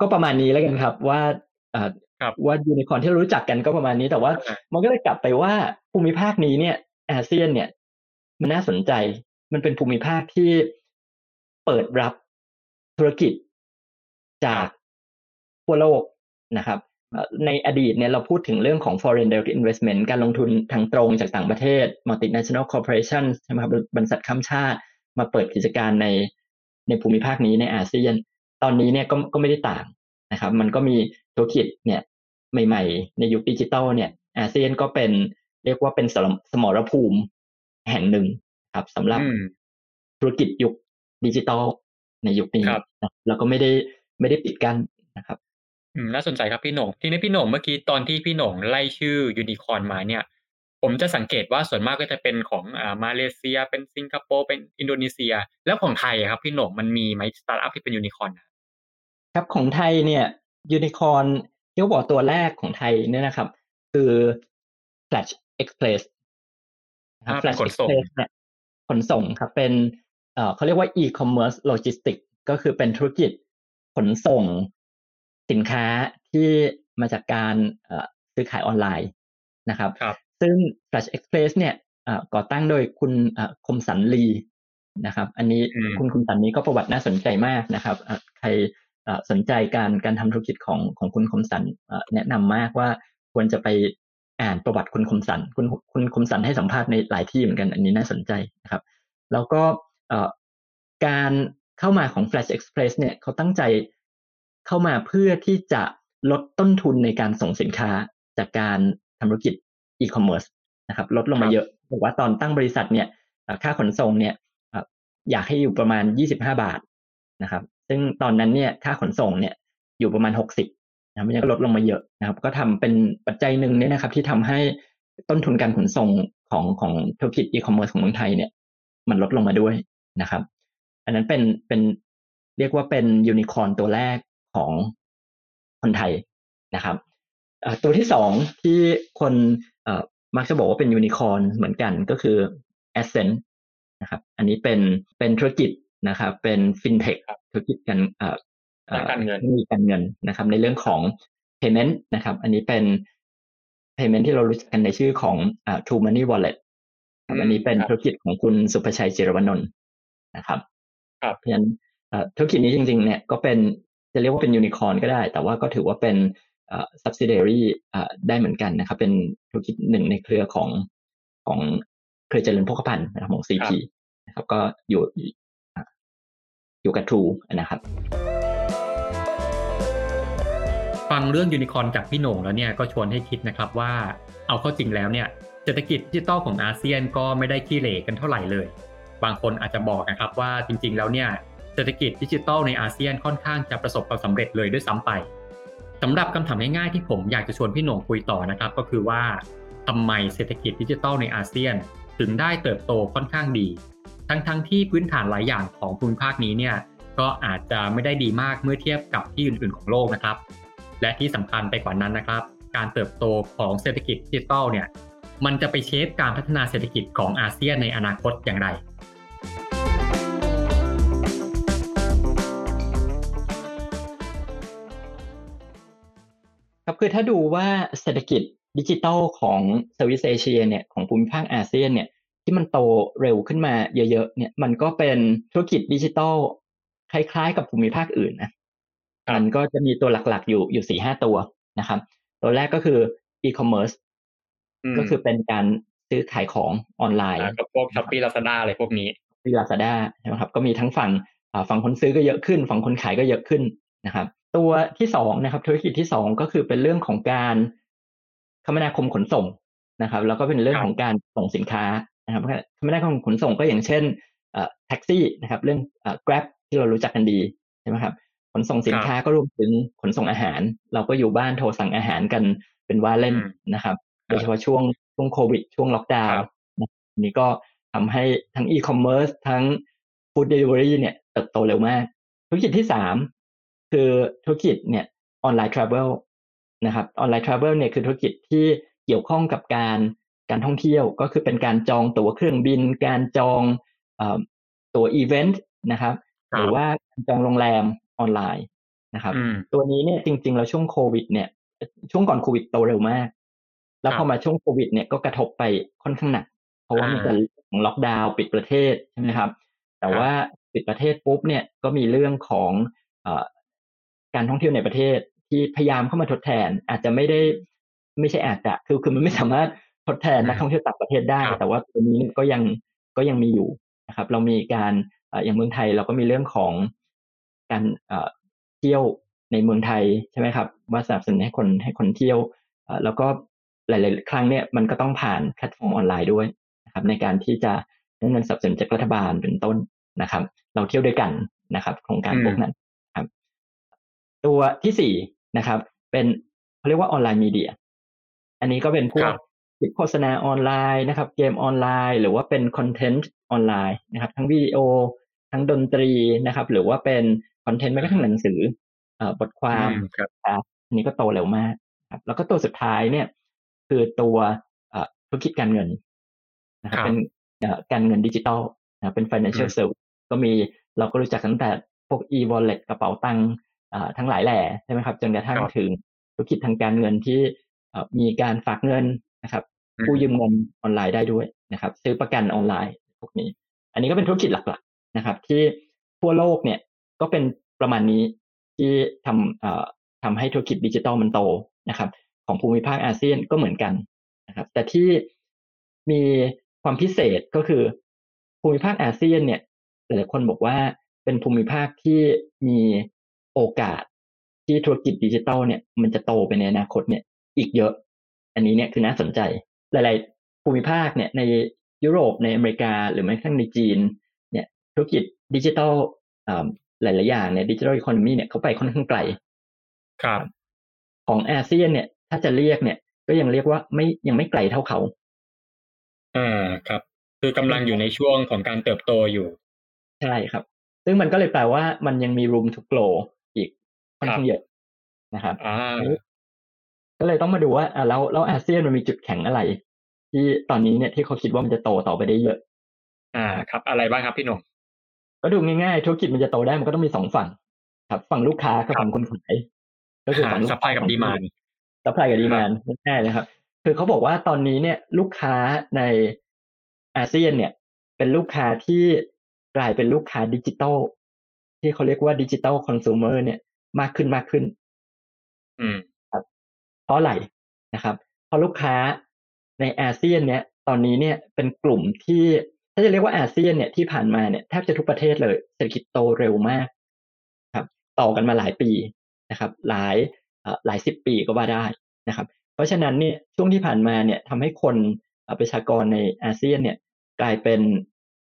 ก็ประมาณนี้แล้วกันครับว่ายูนิคอร์นที่รู้จักกันก็ประมาณนี้แต่ว่ามันก็เลยกลับไปว่าภูมิภาคนี้เนี่ยอาเซียนเนี่ยมันน่าสนใจมันเป็นภูมิภาคที่เปิดรับธุรกิจจากทั่วโลกนะครับในอดีตเนี่ยเราพูดถึงเรื่องของ foreign direct investment การลงทุนทางตรงจากต่างประเทศ multinational corporation ใช่ไหมครับบริษัทข้ามชาติมาเปิดกิจการในภูมิภาคนี้ในอาเซียนตอนนี้เนี่ยก็ไม่ได้ต่างนะครับมันก็มีธุรกิจเนี่ยใหม่ๆในยุคดิจิตอลเนี่ยอาเซียนก็เป็นเรียกว่าเป็นสมรภูมิแห่งหนึ่งครับสำหรับธุรกิจยุคดิจิตอลในยุคนี้แล้วก็ไม่ได้ปิดกั้นนะครับน่าสนใจครับพี่หน่งทีนี้พี่หน่งเมื่อกี้ตอนที่พี่หน่งไล่ชื่อยูนิคอร์นมาเนี่ยผมจะสังเกตว่าส่วนมากก็จะเป็นของมาเลเซียเป็นสิงคโปร์เป็นอินโดนีเซียแล้วของไทยครับพี่หน่งมันมีไหมสตาร์ทอัพที่เป็นยูนิคอร์นครับของไทยเนี่ยยูนิคอร์นเดี๋ยวบอกตัวแรกของไทยเนี่ยนะครับคือ Flash Express นะครับ Flash Express เนี่ยขนส่งครับเป็นเขาเรียกว่า e-commerce logistics ก็คือเป็นธุรกิจขนส่งสินค้าที่มาจากการซื้อขายออนไลน์นะครับซึ่ง Flash Express เนี่ยก่อตั้งโดยคุณคมสันลีนะครับอันนี้คุณคมสันนี้ก็ประวัติน่าสนใจมากนะครับใครสนใจการทำธุรกิจของคุณคมสันแนะนำมากว่าควรจะไปอ่านประวัติคุณคมสันคุณคมสันให้สัมภาษณ์ในหลายที่เหมือนกันอันนี้น่าสนใจนะครับแล้วก็การเข้ามาของ Flash Express เนี่ยเขาตั้งใจเข้ามาเพื่อที่จะลดต้นทุนในการส่งสินค้าจากการทำธุรกิจ e-commerce นะครับลดลงมาเยอะบอกว่าตอนตั้งบริษัทเนี่ยค่าขนส่งเนี่ยอยากให้อยู่ประมาณ25บาทนะครับซึ่งตอนนั้นเนี่ยค่าขนส่งเนี่ยอยู่ประมาณ60นะมันก็ลดลงมาเยอะนะครับก็ทำเป็นปัจจัยหนึ่งเนี่ยนะครับที่ทำให้ต้นทุนการขนส่งของธุรกิจ e-commerce ของเมืองไทยเนี่ยมันลดลงมาด้วยนะครับอันนั้นเป็นเรียกว่าเป็นยูนิคอร์นตัวแรกของคนไทยนะครับตัวที่สองที่คนมักจะบอกว่าเป็นยูนิคอร์นเหมือนกันก็คือ Ascent นะครับอันนี้เป็นธุรกิจนะครับเป็น Fintech ธุรกิจการเงินนะครับในเรื่องของ payment นะครับอันนี้เป็น payment ที่เรารู้จักกันในชื่อของTrueMoney Wallet อันนี้เป็นธุรกิจของคุณสุภชัยจิรวนนท์นะครับครับเพราะฉะนั้นธุรกิจนี้จริงๆเนี่ยก็เป็นจะเรียกว่าเป็นยูนิคอร์นก็ได้แต่ว่าก็ถือว่าเป็นsubsidiary ได้เหมือนกันนะครับเป็นธุรกิจหนึ่งในเครือของเครือเจริญโภคภัณฑ์นะครับของ CP นะครับก็อยู่กับ True นะครับฟังเรื่องยูนิคอร์นจากพี่โหน่งแล้วเนี่ยก็ชวนให้คิดนะครับว่าเอาเข้าจริงแล้วเนี่ยเศรษฐกิจดิจิตอลของอาเซียนก็ไม่ได้ขี้เหร่กันเท่าไหร่เลยบางคนอาจจะบอกนะครับว่าจริงๆแล้วเนี่ยเศรษฐกิจดิจิทัลในอาเซียนค่อนข้างจะประสบความสำเร็จเลยด้วยซ้ำไปสำหรับคำถามง่ายๆที่ผมอยากจะชวนพี่โหน่งคุยต่อนะครับก็คือว่าทำไมเศรษฐกิจดิจิทัลในอาเซียนถึงได้เติบโตค่อนข้างดีทั้งที่พื้นฐานหลายอย่างของภูมิภาคนี้เนี่ยก็อาจจะไม่ได้ดีมากเมื่อเทียบกับที่อื่นๆของโลกนะครับและที่สำคัญไปกว่านั้นนะครับการเติบโตของเศรษฐกิจดิจิทัลเนี่ยมันจะไปเชฟการพัฒนาเศรษฐกิจของอาเซียนในอนาคตอย่างไรครับคือถ้าดูว่าเศรษฐกิจดิจิทัลของเซาท์อีสต์เอเชียเนี่ยของภูมิภาคอาเซียนเนี่ยที่มันโตเร็วขึ้นมาเยอะๆเนี่ยมันก็เป็นธุรกิจดิจิทัลคล้ายๆกับภูมิภาคอื่นนะมันก็จะมีตัวหลักๆอยู่ 4-5 ตัวนะครับตัวแรกก็คือ e-commerce ก็คือเป็นการซื้อขายของออนไลน์กับพวก Shopee Lazada อะไรพวกนี้ Shopee Lazada ใช่มั้ยครับก็มีทั้งฝั่งคนซื้อก็เยอะขึ้นฝั่งคนขายก็เยอะขึ้นนะครับตัวที่2นะครับธุรกิจที่2ก็คือเป็นเรื่องของการคมนาคมขนส่งนะครับแล้วก็เป็นเรื่องของการส่งสินค้านะครับคมนาคมขนส่งก็อย่างเช่นแท็กซี่นะครับเรื่องGrab ที่เรารู้จักกันดีใช่มั้ยครับขนส่งสินค้าก็รวมถึงขนส่งอาหารเราก็อยู่บ้านโทรสั่งอาหารกันเป็นว่าเล่นนะครับโดยเฉพาะช่วงโควิดช่วงล็อกดาวน์นี่ก็ทำให้ทั้ง e-commerce ทั้ง food delivery เนี่ยเติบโตเร็วมากธุรกิจที่3คือธุรกิจเนี่ยออนไลน์ทราเวล นะครับออนไลน์ทราเวลเนี่ยคือธุรกิจที่เกี่ยวข้องกับการท่องเที่ยวก็คือเป็นการจองตั๋วเครื่องบินการจองตั๋วอีเวนต์นะครับหรือว่าจองโรงแรมออนไลน์นะครับตัวนี้เนี่ยจริงๆแล้วช่วงโควิดเนี่ยช่วงก่อนโควิดโตเร็วมากแล้วพอมาช่วงโควิดเนี่ยก็กระทบไปค่อนข้างหนักเพราะว่ามีการล็อกดาวน์ปิดประเทศใช่ไหมครับแต่ว่าปิดประเทศปุ๊บเนี่ยก็มีเรื่องของการท่องเที่ยวในประเทศที่พยายามเข้ามาทดแทนอาจจะไม่ใช่อาจจะคือมันไม่สามารถทดแทนนักท่องเที่ยวต่างประเทศได้แต่ว่าตัวนี้ก็ยังมีอยู่นะครับเรามีการอย่างเมืองไทยเราก็มีเรื่องของการเที่ยวในเมืองไทยใช่ไหมครับว่าสนับสนุนให้คนเที่ยวแล้วก็หลายๆครั้งเนี่ยมันก็ต้องผ่านแพลตฟอร์มออนไลน์ด้วยนะครับในการที่จะได้เงินสนับสนุนจากรัฐบาลเป็นต้นนะครับเราเที่ยวด้วยกันนะครับโครงการพวกนั้นครับตัวที่4นะครับเป็นเขาเรียกว่าออนไลน์มีเดียอันนี้ก็เป็นพวกโฆษณาออนไลน์นะครับเกมออนไลน์หรือว่าเป็นคอนเทนต์ออนไลน์นะครับทั้งวิดีโอทั้งดนตรีนะครับหรือว่าเป็นคอนเทนต์แม้กระทั่งหนังสือบทความอันนี้ก็โตเร็วมากครับแล้วก็ตัวสุดท้ายเนี่ยคือตัวธุรกิจการเงินนะครับเป็นการเงินดิจิตอลนะเป็น financial service ก็มีเราก็รู้จักตั้งแต่พวก e-wallet กระเป๋าตังค์ทั้งหลายแหล่ใช่ไหมครับจนกระทั่งถึงธุรกิจทางการเงินที่มีการฝากเงินนะครับผู้ยืมเงินออนไลน์ได้ด้วยนะครับซื้อประกันออนไลน์พวกนี้อันนี้ก็เป็นธุรกิจหลักๆนะครับที่ทั่วโลกเนี่ยก็เป็นประมาณนี้ที่ทำให้ธุรกิจดิจิทัลมันโตนะครับของภูมิภาคอาเซียนก็เหมือนกันนะครับแต่ที่มีความพิเศษก็คือภูมิภาคอาเซียนเนี่ยหลายคนบอกว่าเป็นภูมิภาคที่มีโอกาสที่ธุรกิจดิจิทัลเนี่ยมันจะโตไปในอนาคตเนี่ยอีกเยอะอันนี้เนี่ยคือน่าสนใจหลายๆภูมิภาคเนี่ยในยุโรปในอเมริกาหรือแม้กระทั่งในจีนเนี่ยธุรกิจดิจิทัลหลายๆอย่างเนี่ยดิจิทัลอีโคโนมีเนี่ยเขาไปค่อนข้างไกลครับของอาเซียนเนี่ยถ้าจะเรียกเนี่ยก็ยังเรียกว่ายังไม่ไกลเท่าเขาครับคือกำลังอยู่ในช่วงของการเติบโตอยู่ใช่ครับซึ่งมันก็เลยแปลว่ามันยังมี room to grow อีกค่อนข้างเยอะนะครับก็เลยต้องมาดูว่าแล้วอาเซียนมันมีจุดแข็งอะไรที่ตอนนี้เนี่ยที่เขาคิดว่ามันจะโตต่อไปได้เยอะครับอะไรบ้างครับพี่หนุ่มก็ดูง่ายๆธุรกิจมันจะโตได้มันก็ต้องมี2ฝั่งครับฝั่งลูกค้ากับฝั่งคนขายก็คือฝั่งซัพพลายกับดีมานด์ซัพพลายกับดีมานด์ง่ายๆนะครับคือเขาบอกว่าตอนนี้เนี่ยลูกค้าในอาเซียนเนี่ยเป็นลูกค้าที่กลายเป็นลูกค้าดิจิตอลที่เขาเรียกว่าดิจิตอลคอนซูเมอร์เนี่ยมากขึ้นครับเพราะอะไรนะครับเพราะลูกค้าในอาเซียนเนี่ยตอนนี้เนี่ยเป็นกลุ่มที่ถ้าจะเรียกว่าอาเซียนเนี่ยที่ผ่านมาเนี่ยแทบจะทุกประเทศเลยเศรษฐกิจโตเร็วมากครับต่อกันมาหลายปีนะครับหลายสิบปีก็ว่าได้นะครับเพราะฉะนั้นเนี่ยช่วงที่ผ่านมาเนี่ยทำให้คนประชากรในอาเซียนเนี่ยกลายเป็น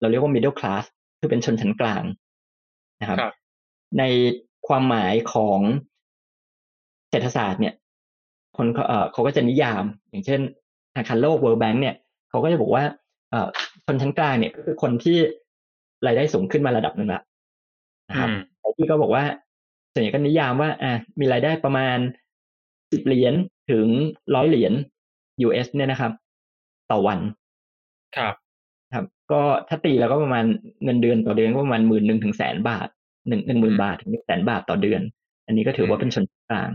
เราเรียกว่า middle class คือเป็นชนชั้นกลางนะครับในความหมายของเศรษฐศาสตร์เนี่ยคนเขาก็จะนิยามอย่างเช่นธนาคารโลก World Bank เนี่ยเขาก็จะบอกว่าชนชั้นกลางเนี่ยก็คือคนที่รายได้สูงขึ้นมาระดับหนึ่งละนะครับที่ก็บอกว่าส่วนใหญ่ก็นิยามว่ามีรายได้ประมาณ10เหรียญถึง100เหรียญ US เนี่ยนะครับต่อวันครับก็ถ้าตีแล้วก็ประมาณเงินเดือนต่อเดือนก็ประมาณ 11,000 ถึง 100,000 บาท 10,000 บาทถึง 100,000 บาทต่อเดือนอันนี้ก็ถือว่าเป็นชนชั้นกลาง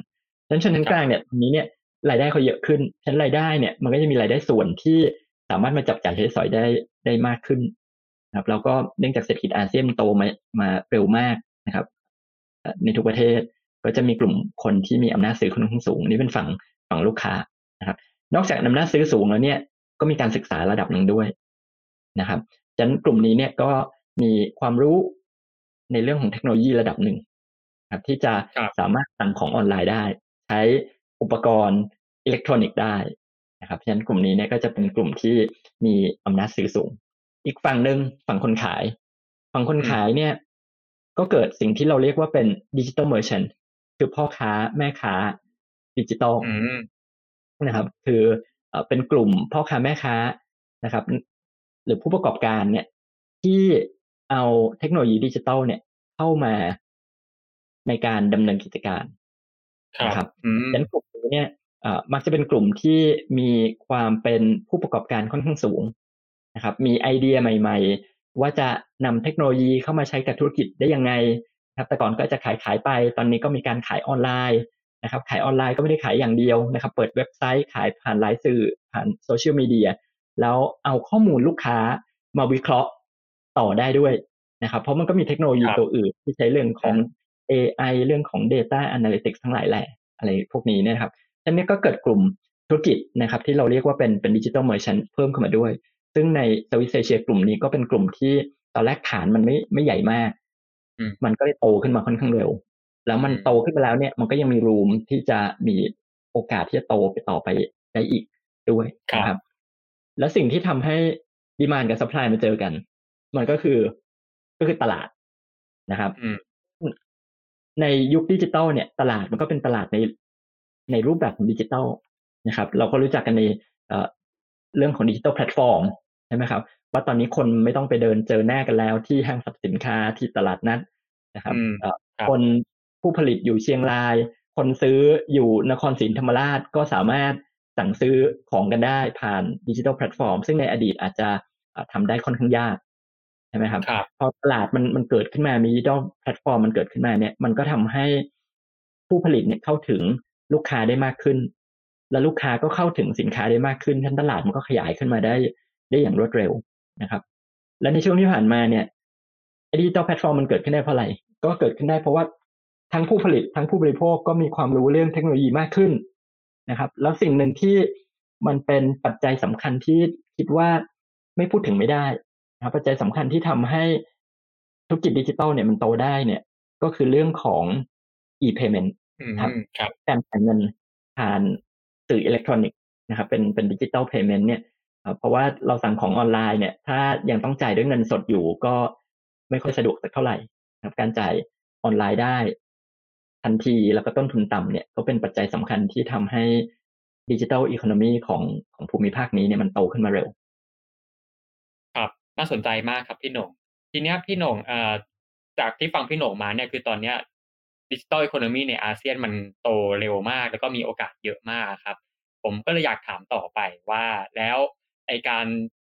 ฉะนั้นชนชั้นกลางเนี่ยตรงนี้เนี่ยรายได้เขาเยอะขึ้นฉะนั้นรายได้เนี่ยมันก็จะมีรายได้ส่วนที่สามารถมาจับจ่ายใช้สอยได้มากขึ้นนะครับแล้วก็เนื่องจากเศรษฐกิจอาเซียนโตมาเร็วมากนะครับในทุกประเทศก็จะมีกลุ่มคนที่มีอำนาจซื้อค่อนข้างสูงนี่เป็นฝั่งลูกค้านะครับนอกจากอำนาจซื้อสูงแล้วเนี่ยก็มีการศึกษาระดับหนึ่งด้วยนะครับฉะนั้นกลุ่มนี้เนี่ยก็มีความรู้ในเรื่องของเทคโนโลยีระดับหนึ่งครับที่จะสามารถสั่งของออนไลน์ได้ใช้อุปกรณ์อิเล็กทรอนิกส์ได้นะครับฉะนั้นกลุ่มนี้เนี่ยก็จะเป็นกลุ่มที่มีอำนาจซื้อสูงอีกฝั่งหนึ่งฝั่งคนขายเนี่ยก็เกิดสิ่งที่เราเรียกว่าเป็นดิจิตอลเมอร์แชนต์คือพ่อค้าแม่ค้าดิจิตอลนะครับคือเป็นกลุ่มพ่อค้าแม่ค้านะครับหรือผู้ประกอบการเนี่ยที่เอาเทคโนโลยีดิจิตอลเนี่ยเข้ามาในการดำเนินกิจการนะครับฉะนั้นกลุ่ม เนี่ยมักจะเป็นกลุ่มที่มีความเป็นผู้ประกอบการค่อนข้างสูงนะครับมีไอเดียใหม่ๆว่าจะนำเทคโนโลยีเข้ามาใช้กับธุรกิจได้ยังไงครับแต่ก่อนก็จะขายไปตอนนี้ก็มีการขายออนไลน์นะครับขายออนไลน์ก็ไม่ได้ขายอย่างเดียวนะครับเปิดเว็บไซต์ขายผ่านหลายสื่อผ่านโซเชียลมีเดียแล้วเอาข้อมูลลูกค้ามาวิเคราะห์ต่อได้ด้วยนะครับเพราะมันก็มีเทคโนโลยีตัวอื่นที่ใช้เรื่องของ AI เรื่องของ Data Analytics ทั้งหลายแหละอะไรพวกนี้นะครับฉะนั้นก็เกิดกลุ่มธุรกิจนะครับที่เราเรียกว่าเป็น Digital Merchant เพิ่มเข้ามาด้วยซึ่งในเซาท์อีสต์เอเชียกลุ่มนี้ก็เป็นกลุ่มที่ตอนแรกฐานมันไม่ใหญ่มากมันก็ได้โตขึ้นมาค่อนข้างเร็วแล้วมันโตขึ้นไปแล้วเนี่ยมันก็ยังมีรูมที่จะมีโอกาสที่จะโตไปต่อไปได้อีกด้วยนะครับแล้วสิ่งที่ทำให้ดีมานด์กับซัพพลายมาเจอกันมันก็คือตลาดนะครับในยุคดิจิตอลเนี่ยตลาดมันก็เป็นตลาดในรูปแบบของดิจิตอลนะครับเราก็รู้จักกันในเรื่องของดิจิตอลแพลตฟอร์มใช่ไหมครับว่าตอนนี้คนไม่ต้องไปเดินเจอหน้ากันแล้วที่ห้างสรรพสินค้าที่ตลาดนัดนะครับคนผู้ผลิตอยู่เชียงรายคนซื้ออยู่นครศรีธรรมราชก็สามารถสั่งซื้อของกันได้ผ่านดิจิทัลแพลตฟอร์มซึ่งในอดีตอาจจะทำได้ค่อนข้างยากใช่ไหมครับพอตลาดมันเกิดขึ้นมามีดิจิทัลแพลตฟอร์มมันเกิดขึ้นมาเนี่ยมันก็ทำให้ผู้ผลิตเนี่ยเข้าถึงลูกค้าได้มากขึ้นและลูกค้าก็เข้าถึงสินค้าได้มากขึ้นทั้งตลาดมันก็ขยายขึ้นมาได้อย่างรวดเร็วนะครับและในช่วงที่ผ่านมาเนี่ยดิจิทัลแพลตฟอร์มมันเกิดขึ้นได้เพราะอะไรก็เกิดขึ้นได้เพราะว่าทั้งผู้ผลิตทั้งผู้บริโภคก็มีความรู้เรื่องเทคโนโลยีมากขึ้นนะครับแล้วสิ่งหนึ่งที่มันเป็นปัจจัยสำคัญที่คิดว่าไม่พูดถึงไม่ได้นะครับปัจจัยสำคัญที่ทำให้ธุรกิจดิจิทัลเนี่ยมันโตได้เนี่ยก็คือเรื่องของ e-payment ครับการจ่ายเงินผ่านสื่ออิเล็กทรอนิกส์นะครับเป็น digital payment เนี่ยเพราะว่าเราสั่งของออนไลน์เนี่ยถ้ายังต้องจ่ายด้วยเงินสดอยู่ก็ไม่ค่อยสะดวกสักเท่าไหร่นะครับการจ่ายออนไลน์ได้ทันทีแล้วก็ต้นทุนต่ำเนี่ยก็เป็นปัจจัยสำคัญที่ทำให้ดิจิทัลอีโคโนมีของภูมิภาคนี้เนี่ยมันโตขึ้นมาเร็วครับน่าสนใจมากครับพี่หน่งทีนี้พี่หน่งจากที่ฟังพี่หน่งมาเนี่ยคือตอนเนี้ยดิจิทัลอีโคโนมีในอาเซียนมันโตเร็วมากแล้วก็มีโอกาสเยอะมากครับผมก็เลยอยากถามต่อไปว่าแล้วไอการ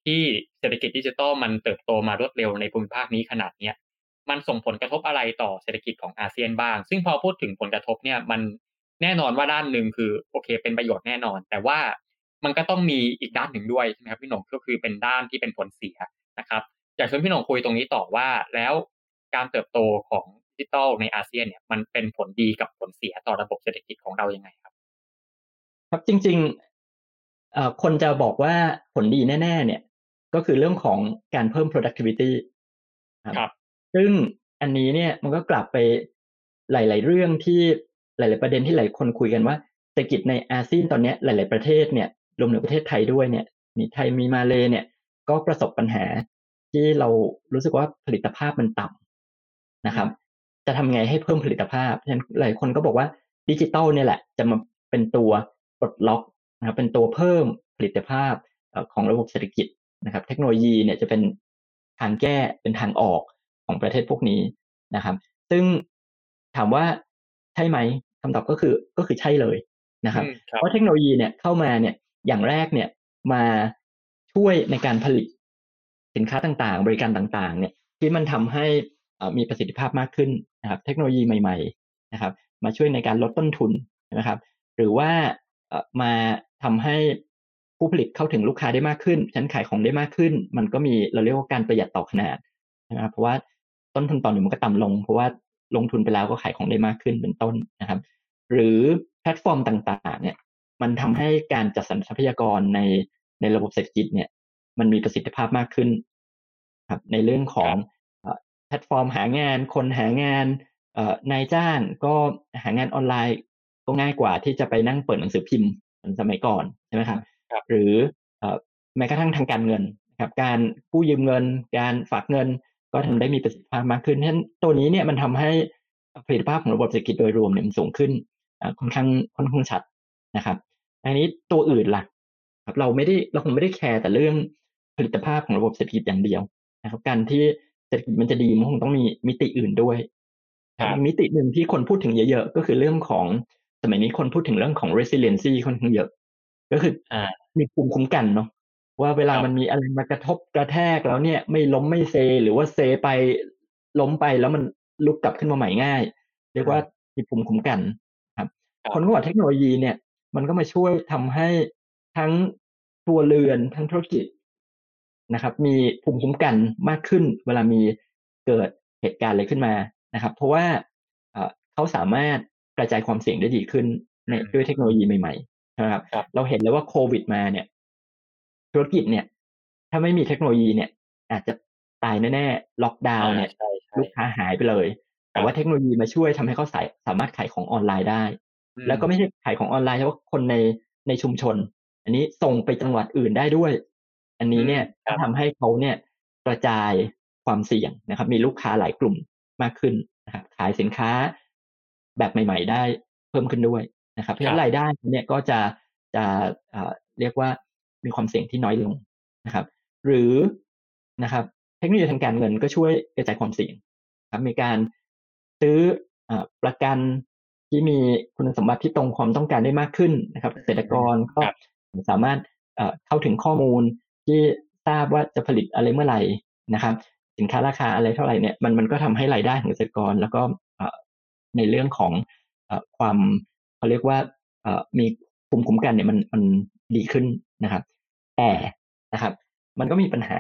ที่เศรษฐกิจดิจิทัลมันเติบโตมารวดเร็วในภูมิภาคนี้ขนาดเนี้ยมันส่งผลกระทบอะไรต่อเศรษฐกิจของอาเซียนบ้างซึ่งพอพูดถึงผลกระทบเนี่ยมันแน่นอนว่าด้านหนึ่งคือโอเคเป็นประโยชน์แน่นอนแต่ว่ามันก็ต้องมีอีกด้านหนึ่งด้วยใช่ไหมครับพี่หน่งก็คือเป็นด้านที่เป็นผลเสียนะครับอยากชวนพี่หน่งคุยตรงนี้ต่อว่าแล้วการเติบโตของดิจิทัลในอาเซียนเนี่ยมันเป็นผลดีกับผลเสียต่อระบบเศรษฐกิจของเรายังไงครับครับจริงๆคนจะบอกว่าผลดีแน่ๆเนี่ยก็คือเรื่องของการเพิ่ม productivity ครับซึ่งอันนี้เนี่ยมันก็กลับไปหลายๆเรื่องที่หลายๆประเด็นที่หลายคนคุยกันว่าเศรษฐกิจในอาเซียนตอนนี้หลายๆประเทศเนี่ยรวมถึงประเทศไทยด้วยเนี่ยมีไทยมีมาเลเนี่ยก็ประสบปัญหาที่เรารู้สึกว่าผลิตภาพมันต่ำนะครับจะทำไงให้เพิ่มผลิตภาพฉะนั้นหลายคนก็บอกว่าดิจิทัลเนี่ยแหละจะมาเป็นตัวปลดล็อกนะครับเป็นตัวเพิ่มผลิตภาพของระบบเศรษฐกิจนะครับเทคโนโลยีเนี่ยจะเป็นทางแก้เป็นทางออกของประเทศพวกนี้นะครับซึ่งถามว่าใช่ไหมคำตอบก็คือใช่เลยนะครับเพราะเทคโนโลยีเนี่ยเข้ามาเนี่ยอย่างแรกเนี่ยมาช่วยในการผลิตสินค้าต่างๆบริการต่างๆเนี่ยที่มันทำให้มีประสิทธิภาพมากขึ้นนะครับเทคโนโลยีใหม่ๆนะครับมาช่วยในการลดต้นทุนนะครับหรือว่ามาทำให้ผู้ผลิตเข้าถึงลูกค้าได้มากขึ้นฉันขายของได้มากขึ้นมันก็มีเราเรียกว่าการประหยัดต่อขนาดนะครับเพราะว่าต้นทุนต่อหนึ่งมันก็ต่ำลงเพราะว่าลงทุนไปแล้วก็ขายของได้มากขึ้นเป็นต้นนะครับหรือแพลตฟอร์มต่างๆเนี่ยมันทำให้การจัดสรรทรัพยากรในระบบเศรษฐกิจเนี่ยมันมีประสิทธิภาพมากขึ้นครับในเรื่องของแพลตฟอร์มหางานคนหางานนายจ้างก็หางานออนไลน์ก็ง่ายกว่าที่จะไปนั่งเปิดหนังสือพิมพ์เหมือนสมัยก่อนใช่ไหมครับหรือแม้กระทั่งทางการเงินครับการกู้ยืมเงินการฝากเงินก็ทำได้มีประสิทธิภาพมากขึ้นฉะนั้นตัวนี้เนี่ยมันทำให้ผลิตภาพของระบบเศรษฐกิจโดยรวมเนี่ยมันสูงขึ้นค่อนข้างชัดนะครับอันนี้ตัวอื่นล่ะครับเราคงไม่ได้แคร์แต่เรื่องผลิตภาพของระบบเศรษฐกิจอย่างเดียวนะครับการที่เศรษฐกิจมันจะดีมันคงต้องมีมิติอื่นด้วยมิติหนึ่งที่คนพูดถึงเยอะๆก็คือเรื่องของ สมัยนี้คนพูดถึงเรื่องของ resiliency ค่อนข้างเยอะก็คือมีภูมิคุ้มกันเนาะว่าเวลามันมีอะไรมากระทบกระแทกแล้วเนี่ยไม่ล้มไม่เซหรือว่าเซไปล้มไปแล้วมันลุกกลับขึ้นมาใหม่ง่ายเรียกว่ามีภูมิคุ้มกันครับคนก็บอกเทคโนโลยีเนี่ยมันก็มาช่วยทำให้ทั้งตัวเรือนทั้งธุรกิจนะครับมีภูมิคุ้มกันมากขึ้นเวลามีเกิดเหตุการณ์อะไรขึ้นมานะครับเพราะว่าเขาสามารถกระจายความเสี่ยงได้ดีขึ้นด้วยเทคโนโลยีใหม่ๆนะครับเราเห็นแล้วว่าโควิดมาเนี่ยธุรกิจเนี่ยถ้าไม่มีเทคโนโลยีเนี่ยอาจจะตายแน่ๆล็อกดาวน์เนี่ยลูกค้าหายไปเลยแต่ว่าเทคโนโลยีมาช่วยทำให้เขาสามารถขายของออนไลน์ได้แล้วก็ไม่ใช่ขายของออนไลน์เฉพาะคนในชุมชนอันนี้ส่งไปจังหวัดอื่นได้ด้วยอันนี้เนี่ยทำให้เขาเนี่ยกระจายความเสี่ยงนะครับมีลูกค้าหลายกลุ่มมากขึ้นนะครับขายสินค้าแบบใหม่ๆได้เพิ่มขึ้นด้วยนะครับเพราะฉะนั้นรายได้เนี่ยก็จะเรียกว่ามีความเสี่ยงที่น้อยลงนะครับหรือนะครับเทคโนโลยีทางการเงินก็ช่วยกระจายความเสี่ยงครับมีการซื้อประกันที่มีคุณสมบัติที่ตรงความต้องการได้มากขึ้นนะครับเกษตรกรก็สามารถเข้าถึงข้อมูลที่ทราบว่าจะผลิตอะไรเมื่อไหร่นะครับสินค้าราคาอะไรเท่าไหร่เนี่ยมันก็ทำให้รายได้ของเกษตรกรแล้วก็ในเรื่องของความเขาเรียกว่ามีภูมิคุ้มกันเนี่ยมันดีขึ้นนะครับแต่นะครับมันก็มีปัญหา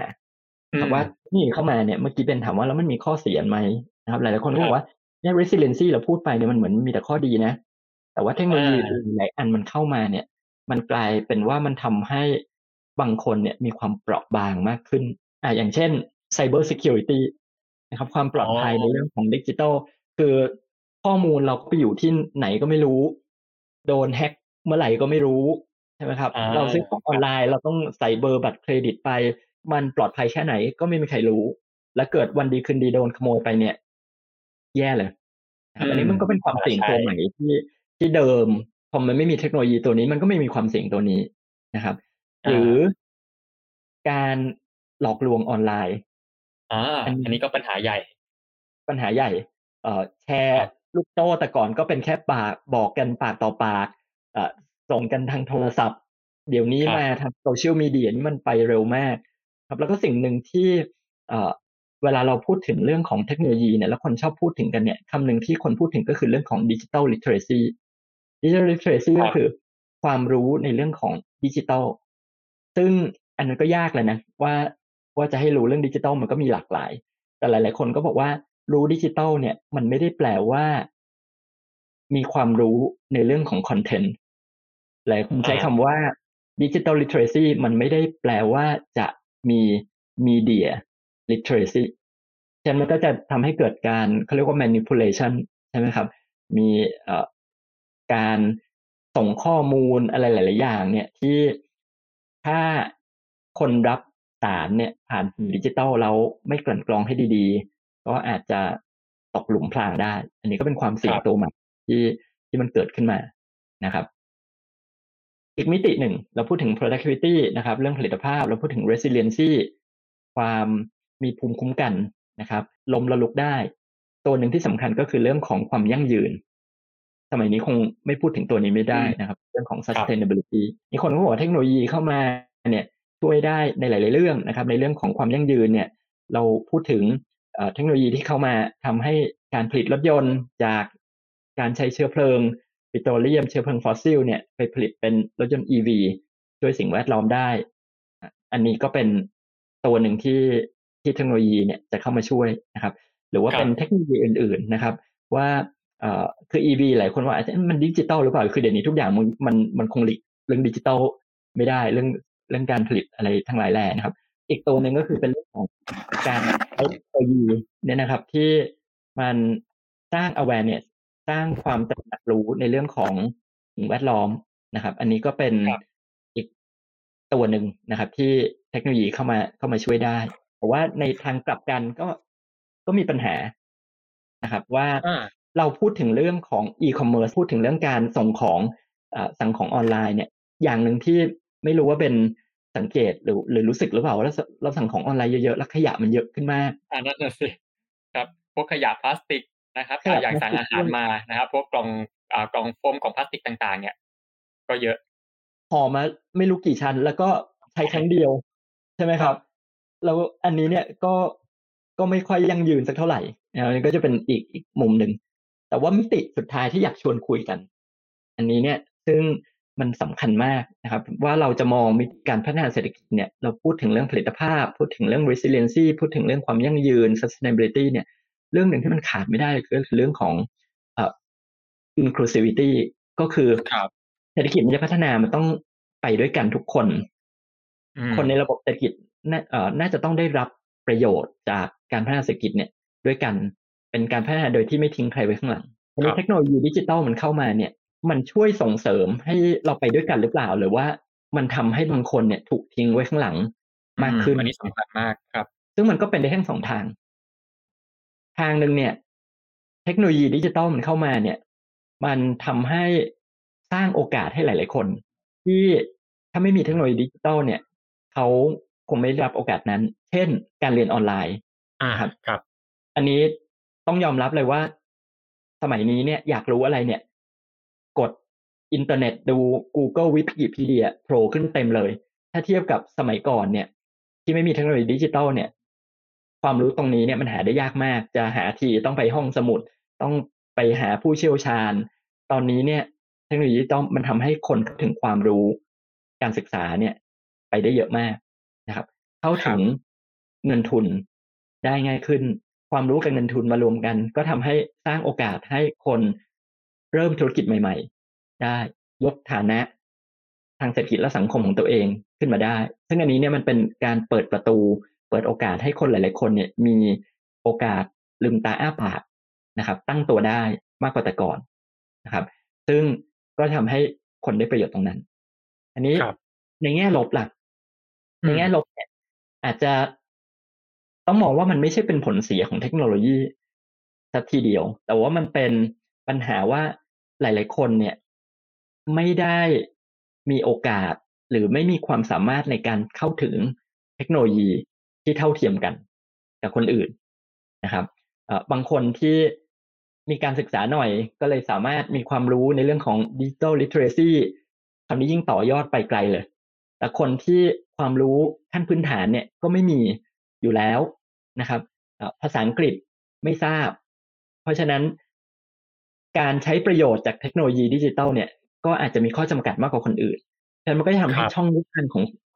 ครับว่านี่เข้ามาเนี่ยเมื่อกี้เป็นถามว่าแล้วมันมีข้อเสียไหมนะครับหลายคนก็บอกว่าเนี่ย resiliency เราพูดไปเนี่ยมันเหมือนมีแต่ข้อดีนะแต่ว่าเทคโนโลยีหลายอันมันเข้ามาเนี่ยมันกลายเป็นว่ามันทำให้บางคนเนี่ยมีความเปราะบางมากขึ้นอย่างเช่น cyber security นะครับความปลอดภัยในเรื่องของดิจิทัลคือข้อมูลเราไปอยู่ที่ไหนก็ไม่รู้โดนแฮ็กเมื่อไหร่ก็ไม่รู้ใช่ไหมครับเราซื้อของออนไลน์เราต้องใส่เบอร์บัตรเครดิตไปมันปลอดภัยแค่ไหนก็ไม่มีใครรู้และเกิดวันดีคืนดีโดนขโมยไปเนี่ยแย่เลยอันนี้มันก็เป็นความเสี่ยงตัวใหม่ที่เดิมพอมันไม่มีเทคโนโลยีตัวนี้มันก็ไม่มีความเสี่ยงตัวนี้นะครับหรือการหลอกลวงออนไลน์อันนี้ก็ปัญหาใหญ่แชร์ลูกโต้แต่ก่อนก็เป็นแค่ปากบอกกันปากต่อปากส่งกันทางโทรศัพท์เดี๋ยวนี้มาทางโซเชียลมีเดียนี่มันไปเร็วมากครับแล้วก็สิ่งหนึ่งที่เวลาเราพูดถึงเรื่องของเทคโนโลยีเนี่ยแล้วคนชอบพูดถึงกันเนี่ยคำหนึ่งที่คนพูดถึงก็คือเรื่องของ Digital Literacyก็คือความรู้ในเรื่องของดิจิทัลซึ่งอันนั้นก็ยากเลยนะว่าจะให้รู้เรื่องดิจิทัลมันก็มีหลากหลายแต่หลายๆคนก็บอกว่ารู้ดิจิทัลเนี่ยมันไม่ได้แปลว่ามีความรู้ในเรื่องของคอนเทนต์หลายคนใช้คำว่า Digital Literacy มันไม่ได้แปลว่าจะมีmedia literacy ฉะนั้นมันก็จะทำให้เกิดการเขาเรียกว่า manipulation ใช่ไหมครับมีการส่งข้อมูลอะไรหลายๆอย่างเนี่ยที่ถ้าคนรับสารเนี่ยผ่านดิจิทัลเราไม่กลั่นกรองให้ดีๆก็อาจจะตกหลุมพรางได้อันนี้ก็เป็นความเสี่ยงตัวใหม่ที่มันเกิดขึ้นมานะครับอีกมิติหนึ่งเราพูดถึง productivity นะครับเรื่องผลิตภาพเราพูดถึง resiliency ความมีภูมิคุ้มกันนะครับล้มแล้วลุกได้ตัวหนึ่งที่สำคัญก็คือเรื่องของความยั่งยืนสมัยนี้คงไม่พูดถึงตัวนี้ไม่ได้นะครับเรื่องของ sustainability มีคนก็บอกว่าเทคโนโลยีเข้ามาเนี่ยช่วยได้ในหลายๆเรื่องนะครับในเรื่องของความยั่งยืนเนี่ยเราพูดถึงเทคโนโลยีที่เข้ามาทำให้การผลิตรถยนต์จากการใช้เชื้อเพลิงปิโตรเลียมเชื้อเพลิงฟอสซิลเนี่ยไปผลิตเป็นรถยนต์ EV ช่วยสิ่งแวดล้อมได้อันนี้ก็เป็นตัวหนึ่งที่เทคโนโลยีเนี่ยจะเข้ามาช่วยนะครับหรือว่าเป็นเทคโนโลยีอื่นๆนะครับว่าคือ EV หลายคนว่ามันดิจิตอลหรือเปล่าคือเดี๋ยวนี้ทุกอย่างมันคงหลีกเรื่องดิจิตอลไม่ได้เรื่องการผลิตอะไรทั้งหลายแหล่นะครับอีกตัวหนึ่งก็คือเป็นเรื่องของการใช้เทคโนโลยีเนี่ยนะครับที่มันสร้าง awarenessสร้างความตระหนักรู้ในเรื่องของสิ่งแวดล้อมนะครับอันนี้ก็เป็นอีกตัวหนึ่งนะครับที่เทคโนโลยีเข้ามาช่วยได้แต่ว่าในทางกลับกันก็มีปัญหานะครับว่าเราพูดถึงเรื่องของอีคอมเมิร์ซพูดถึงเรื่องการส่งของสั่งของออนไลน์เนี่ยอย่างหนึ่งที่ไม่รู้ว่าเป็นสังเกตหรือรู้สึกหรือเปล่าว่าเราสั่งของออนไลน์เยอะๆแล้วขยะมันเยอะขึ้นมากนั่นน่ะสิครับพวกขยะพลาสติกนะครับอยากสั่งอาหารมานะครับพวกกล่อง กล่องโฟมของพลาสติกต่างๆเนี่ยก็เยอะห่อมาไม่รู้กี่ชั้นแล้วก็ใช้ครั้งเดียวใช่ไหมครับแล้วอันนี้เนี่ยก็ไม่ค่อยยั่งยืนสักเท่าไหร่นี่ก็จะเป็นอีกมุมหนึ่งแต่ว่ามิติสุดท้ายที่อยากชวนคุยกันอันนี้เนี่ยซึ่งมันสำคัญมากนะครับว่าเราจะมองมิติการพัฒนาเศรษฐกิจเนี่ยเราพูดถึงเรื่องผลิตภาพพูดถึงเรื่อง resiliency พูดถึงเรื่องความยั่งยืน sustainability เนี่ยเรื่องหนึ่งที่มันขาดไม่ได้คือเรื่องของinclusivity ก็คือเศรษฐกิจมันจะพัฒนามันต้องไปด้วยกันทุกคนคนในระบบเศรษฐกิจน่าจะต้องได้รับประโยชน์จากการพัฒนาเศรษฐกิจเนี่ยด้วยกันเป็นการพัฒนาโดยที่ไม่ทิ้งใครไว้ข้างหลังเทคโนโลยีดิจิตอลมันเข้ามาเนี่ยมันช่วยส่งเสริมให้เราไปด้วยกันหรือเปล่าหรือว่ามันทำให้บางคนเนี่ยถูกทิ้งไว้ข้างหลังมากขึ้นอันนี้สำคัญมากครับซึ่งมันก็เป็นได้ทั้งสองทางนึงเนี่ยเทคโนโลยีดิจิตอลมันเข้ามาเนี่ยมันทำให้สร้างโอกาสให้หลายๆคนที่ถ้าไม่มีเทคโนโลยีดิจิตอลเนี่ยเขาคงไม่ได้รับโอกาสนั้นเช่นการเรียนออนไลน์ครับอันนี้ต้องยอมรับเลยว่าสมัยนี้เนี่ยอยากรู้อะไรเนี่ยกดอินเทอร์เน็ตดู Google Wikipedia โผล่ขึ้นเต็มเลยถ้าเทียบกับสมัยก่อนเนี่ยที่ไม่มีเทคโนโลยีดิจิตอลเนี่ยความรู้ตรงนี้เนี่ยมันหาได้ยากมากจะหาทีต้องไปห้องสมุดต้องไปหาผู้เชี่ยวชาญตอนนี้เนี่ยเทคโนโลยีดิจิตอลมันทำให้คนถึงความรู้การศึกษาเนี่ยไปได้เยอะมากนะครับเข้าถึงเงินทุนได้ง่ายขึ้นความรู้กับเงินทุนมารวมกันก็ทำให้สร้างโอกาสให้คนเริ่มธุรกิจใหม่ๆได้ยกฐานะทางเศรษฐกิจและสังคมของตัวเองขึ้นมาได้ซึ่งอันนี้เนี่ยมันเป็นการเปิดประตูเปิดโอกาสให้คนหลายๆคนเนี่ยมีโอกาสลืมตาอ้าปากนะครับตั้งตัวได้มากกว่าแต่ก่อนนะครับซึ่งก็ทำให้คนได้ประโยชน์ตรงนั้นอันนี้ในแง่ลบล่ะในแง่ลบเนี่ยอาจจะต้องมองว่ามันไม่ใช่เป็นผลเสียของเทคโนโลยีสักทีเดียวแต่ว่ามันเป็นปัญหาว่าหลายๆคนเนี่ยไม่ได้มีโอกาสหรือไม่มีความสามารถในการเข้าถึงเทคโนโลยีที่เท่าเทียมกันกับคนอื่นนะครับบางคนที่มีการศึกษาหน่อยก็เลยสามารถมีความรู้ในเรื่องของ Digital Literacy คำนี้ยิ่งต่อยอดไปไกลเลยแต่คนที่ความรู้ขั้นพื้นฐานเนี่ยก็ไม่มีอยู่แล้วนะครับภาษาอังกฤษไม่ทราบเพราะฉะนั้นการใช้ประโยชน์จากเทคโนโลยีดิจิตอลเนี่ยก็อาจจะมีข้อจำกัดมากกว่าคนอื่นฉะนั้นมันก็จะทำให้ช่องว่าง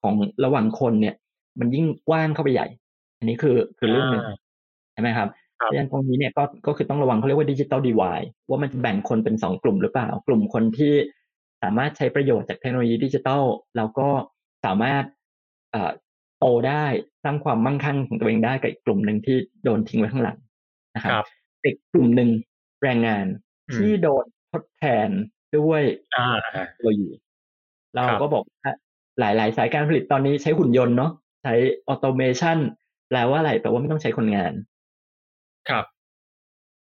ของระหว่างคนเนี่ยมันยิ่งกว้างเข้าไปใหญ่อันนี้คือเรื่องนึงใช่ไหมครับเพราะฉะนั้นตรงนี้เนี่ยก็คือต้องระวังเขาเรียกว่าดิจิตอลดีไวด์ว่ามันจะแบ่งคนเป็น2กลุ่มหรือเปล่ากลุ่มคนที่สามารถใช้ประโยชน์จากเทคโนโลยีดิจิตอลแล้วก็สามารถโตได้สร้างความมั่งคั่งของตัวเองได้กับอีกกลุ่มนึงที่โดนทิ้งไว้ข้างหลังนะครับอีกกลุ่มนึงแรงงานที่โดนทดแทนด้วยเทคโนโลยีเราก็บอกว่าหลายๆสายการผลิตตอนนี้ใช้หุ่นยนต์เนาะใช้ออโตเมชันแปลว่าอะไรแปลว่าไม่ต้องใช้คนงานครับ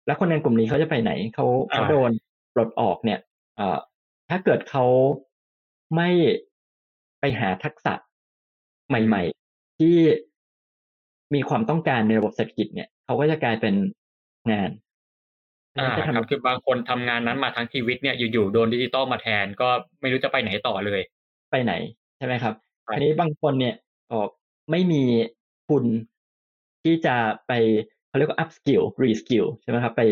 แล้วคนงานกลุ่มนี้เขาจะไปไหนเขาโดนปลดออกเนี่ยถ้าเกิดเขาไม่ไปหาทักษะใหม่ๆที่มีความต้องการในระบบเศรษฐกิจเนี่ยเขาก็จะกลายเป็นงานครับคือบางคนทำงานนั้นมาทั้งชีวิตเนี่ยอยู่ๆโดนดิจิตอลมาแทนก็ไม่รู้จะไปไหนต่อเลยไปไหนใช่ไหมครับทีนี้บางคนเนี่ยไม่มีทุนที่จะไปเขาเรียกว่า up skill re skill ใช่ไหมครับไป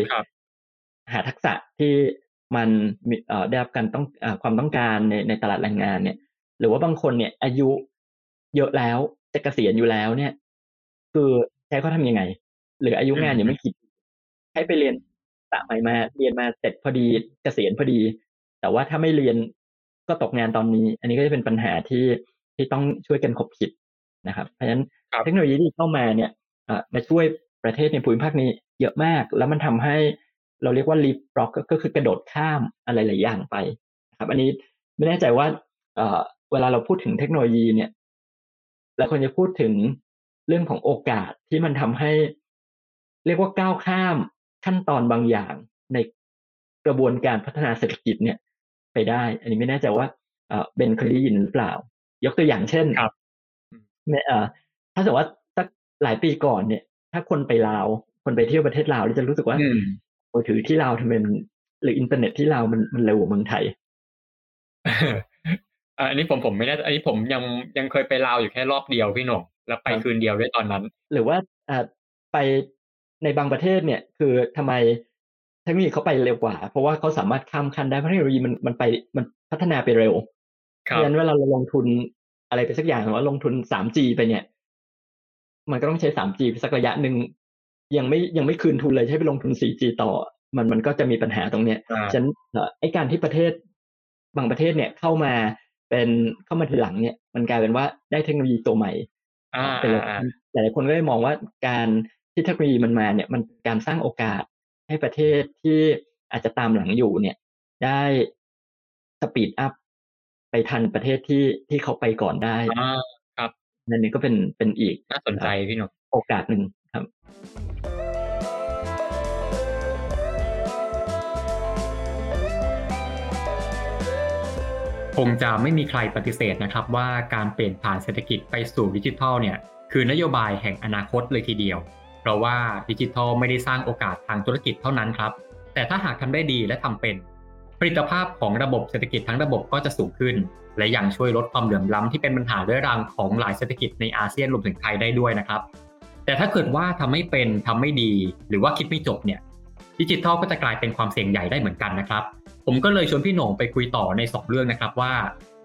หาทักษะที่มันได้รับการความต้องการในตลาดแรงงานเนี่ยหรือว่าบางคนเนี่ยอายุเยอะแล้วจะเกษียณอยู่แล้วเนี่ยคือใช้เขาทำยังไงหรืออายุงานยังไม่คิดให้ไปเรียนสะใหม่มาเรียนมาเสร็จพอดีเกษียณพอดีแต่ว่าถ้าไม่เรียนก็ตกงานตอนนี้อันนี้ก็จะเป็นปัญหาที่ต้องช่วยกันขบคิดนะครับเพราะฉะนั้นเทคโนโลยีที่เข้ามาเนี่ยมาช่วยประเทศในภูมิภาคนี้เยอะมากแล้วมันทำให้เราเรียกว่า leap frog ก็คือกระโดดข้ามอะไรหลายอย่างไปนะครับอันนี้ไม่แน่ใจว่าเวลาเราพูดถึงเทคโนโลยีเนี่ยเราควรจะพูดถึงเรื่องของโอกาสที่มันทำให้เรียกว่าก้าวข้ามขั้นตอนบางอย่างในกระบวนการพัฒนาเศรษฐกิจเนี่ยไปได้อันนี้ไม่แน่ใจว่าเบนเคยได้ยินหรือเปล่ายกตัวอย่างเช่นถ้าสมมติว่าสักหลายปีก่อนเนี่ยถ้าคนไปลาวคนไปเที่ยวประเทศลาวจะรู้สึกว่ามือถือที่ลาวทำไม หรืออินเทอร์เน็ตที่เรามันเร็วกว่าเมืองไทยอันนี้ผมไม่แน่อันนี้ผมยังเคยไปลาวอยู่แค่รอบเดียวพี่หนุ่มแล้วไปคืนเดียวด้วยตอนนั้นหรือว่าไปในบางประเทศเนี่ยคือทำไมเทคโนโลยีเขาไปเร็วกว่าเพราะว่าเขาสามารถข้ามขั้นได้เพราะเทคโนโลยีมันพัฒนาไปเร็วเพราะฉะนั้นเวลาเราลงทุนอะไรไปสักอย่างหรือว่าลงทุน 3G ไปเนี่ยมันก็ต้องใช้ 3G ไปสักระยะนึงยังไม่คืนทุนเลยใช้ไปลงทุน 4G ต่อมันก็จะมีปัญหาตรงเนี้ยฉะนั้นไอ้การที่ประเทศบางประเทศเนี่ยเข้ามาทีหลังเนี่ยมันกลายเป็นว่าได้เทคโนโลยีตัวใหม่เป็นหลายคนก็ได้มองว่าการที่เทคโนโลยีมันมาเนี่ยมันการสร้างโอกาสให้ประเทศที่อาจจะตามหลังอยู่เนี่ยได้สปีดอัพไปทันประเทศที่เขาไปก่อนได้ครับนั่นนี่ก็เป็นอีกน่าสนใจพี่หนุ่มโอกาสหนึ่งครับคงจะไม่มีใครปฏิเสธนะครับว่าการเปลี่ยนผ่านเศรษฐกิจไปสู่ดิจิทัลเนี่ยคือนโยบายแห่งอนาคตเลยทีเดียวเพราะว่าดิจิทัลไม่ได้สร้างโอกาสทางธุรกิจเท่านั้นครับแต่ถ้าหากทำได้ดีและทำเป็นประสิทธิภาพของระบบเศรษฐกิจทั้งระบบก็จะสูงขึ้นและยังช่วยลดความเหลื่อมล้ำที่เป็นปัญหาเรื้อรังของหลายเศรษฐกิจในอาเซียนรวมถึงไทยได้ด้วยนะครับแต่ถ้าเกิดว่าทำไม่เป็นทำไม่ดีหรือว่าคิดไม่จบเนี่ยดิจิทัลก็จะกลายเป็นความเสี่ยงใหญ่ได้เหมือนกันนะครับผมก็เลยชวนพี่โหน่งไปคุยต่อใน2เรื่องนะครับว่า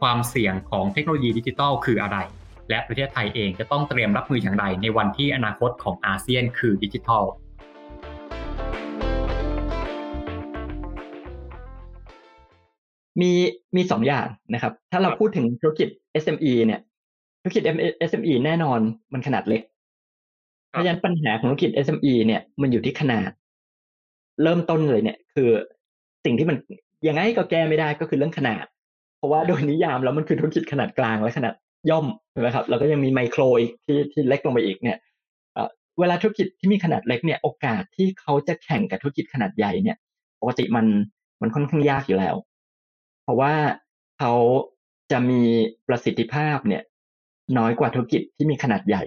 ความเสี่ยงของเทคโนโลยีดิจิทัลคืออะไรและประเทศไทยเองจะต้องเตรียมรับมืออย่างไรในวันที่อนาคตของอาเซียนคือดิจิทัลมี2อย่างนะครับถ้าเราพูดถึงธุรกิจ SME เนี่ยธุรกิจ SME แน่นอนมันขนาดเล็กเพราะฉะนั้นปัญหาของธุรกิจ SME เนี่ยมันอยู่ที่ขนาดเริ่มต้นเลยเนี่ยคือสิ่งที่มันยังไงก็แก้ไม่ได้ก็คือเรื่องขนาดเพราะว่าโดยนิยามแล้วมันคือธุรกิจขนาดกลางและขนาดย่อมใช่ไหมครับแล้วก็ยังมีไมโครอีกที่เล็กลงไปอีกเนี่ยเวลาธุรกิจที่มีขนาดเล็กเนี่ยโอกาสที่เขาจะแข่งกับธุรกิจขนาดใหญ่เนี่ยปกติมันค่อนข้างยากอยู่แล้วเพราะว่าเขาจะมีประสิทธิภาพเนี่ยน้อยกว่าธุรกิจที่มีขนาดใหญ่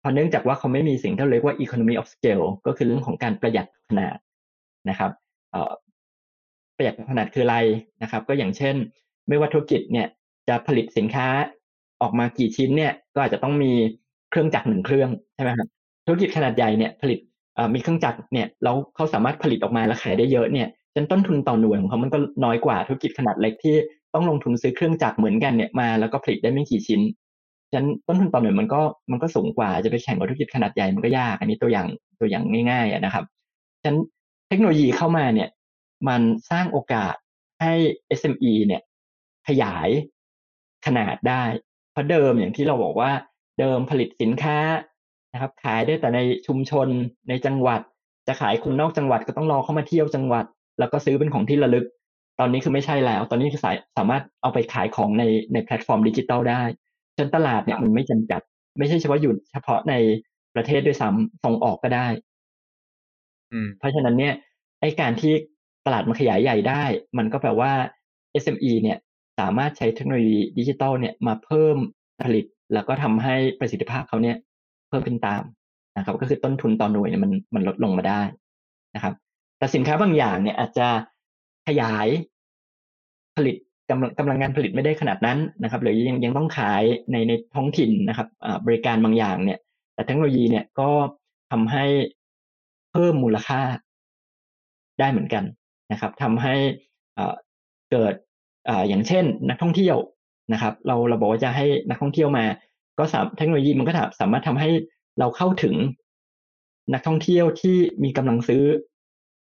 เพราะเนื่องจากว่าเขาไม่มีสิ่งที่เรียกว่า economy of scale ก็คือเรื่องของการประหยัดขนาดนะครับประหยัดขนาดคืออะไรนะครับก็อย่างเช่นไม่ว่าธุรกิจเนี่ยจะผลิตสินค้าออกมากี่ชิ้นเนี่ยก็อาจจะต้องมีเครื่องจักร1เครื่องใช่ไหมครับธุรกิจขนาดใหญ่เนี่ยผลิตมีเครื่องจักรเนี่ยแล้วเขาสามารถผลิตออกมาและขายได้เยอะเนี่ยจนต้นทุนต่อหน่วยของเขามันก็น้อยกว่าธุรกิจขนาดเล็กที่ต้องลงทุนซื้อเครื่องจักรเหมือนกันเนี่ยมาแล้วก็ผลิตได้ไม่กี่ชิ้นฉะนั้นต้นทุนต่อหน่วยมันก็สูงกว่าจะไปแข่งกับธุรกิจขนาดใหญ่มันก็ยากอันนี้ตัวอย่างง่ายๆนะครับฉะนั้นเทคโนโลยีเข้ามาเนี่ยมันสร้างโอกาสให้ SME เนี่ยขยายขนาดได้เพราะเดิมอย่างที่เราบอกว่าเดิมผลิตสินค้านะครับขายได้แต่ในชุมชนในจังหวัดจะขายคนนอกจังหวัดก็ต้องรอเข้ามาเที่ยวจังหวัดแล้วก็ซื้อเป็นของที่ระลึกตอนนี้คือไม่ใช่แล้วตอนนี้คือสามารถเอาไปขายของในแพลตฟอร์มดิจิทัลได้จนตลาดเนี่ยมันไม่จำกัดไม่ใช่เฉพาะในประเทศด้วยซ้ำส่งออกก็ได้เพราะฉะนั้นเนี่ยไอ้การที่ตลาดมันขยายใหญ่ได้มันก็แปลว่า SME เนี่ยสามารถใช้เทคโนโลยีดิจิทัลเนี่ยมาเพิ่มผลิตแล้วก็ทำให้ประสิทธิภาพเขาเนี่ยเพิ่มเป็นตามนะครับก็คือต้นทุนต่อหน่วยเนี่ยมันลดลงมาได้นะครับแต่สินค้าบางอย่างเนี่ยอาจจะขยายผลิตกำลังงานผลิตไม่ได้ขนาดนั้นนะครับหรือยังต้องขายในท้องถิ่นนะครับบริการบางอย่างเนี่ยแต่เทคโนโลยีเนี่ยก็ทำให้เพิ่มมูลค่าได้เหมือนกันนะครับทำให้เกิดอย่างเช่นนักท่องเที่ยวนะครับเราบอกว่าจะให้นักท่องเที่ยวมาก็เทคโนโลยีมันก็สามารถทำให้เราเข้าถึงนักท่องเที่ยวที่มีกำลังซื้อ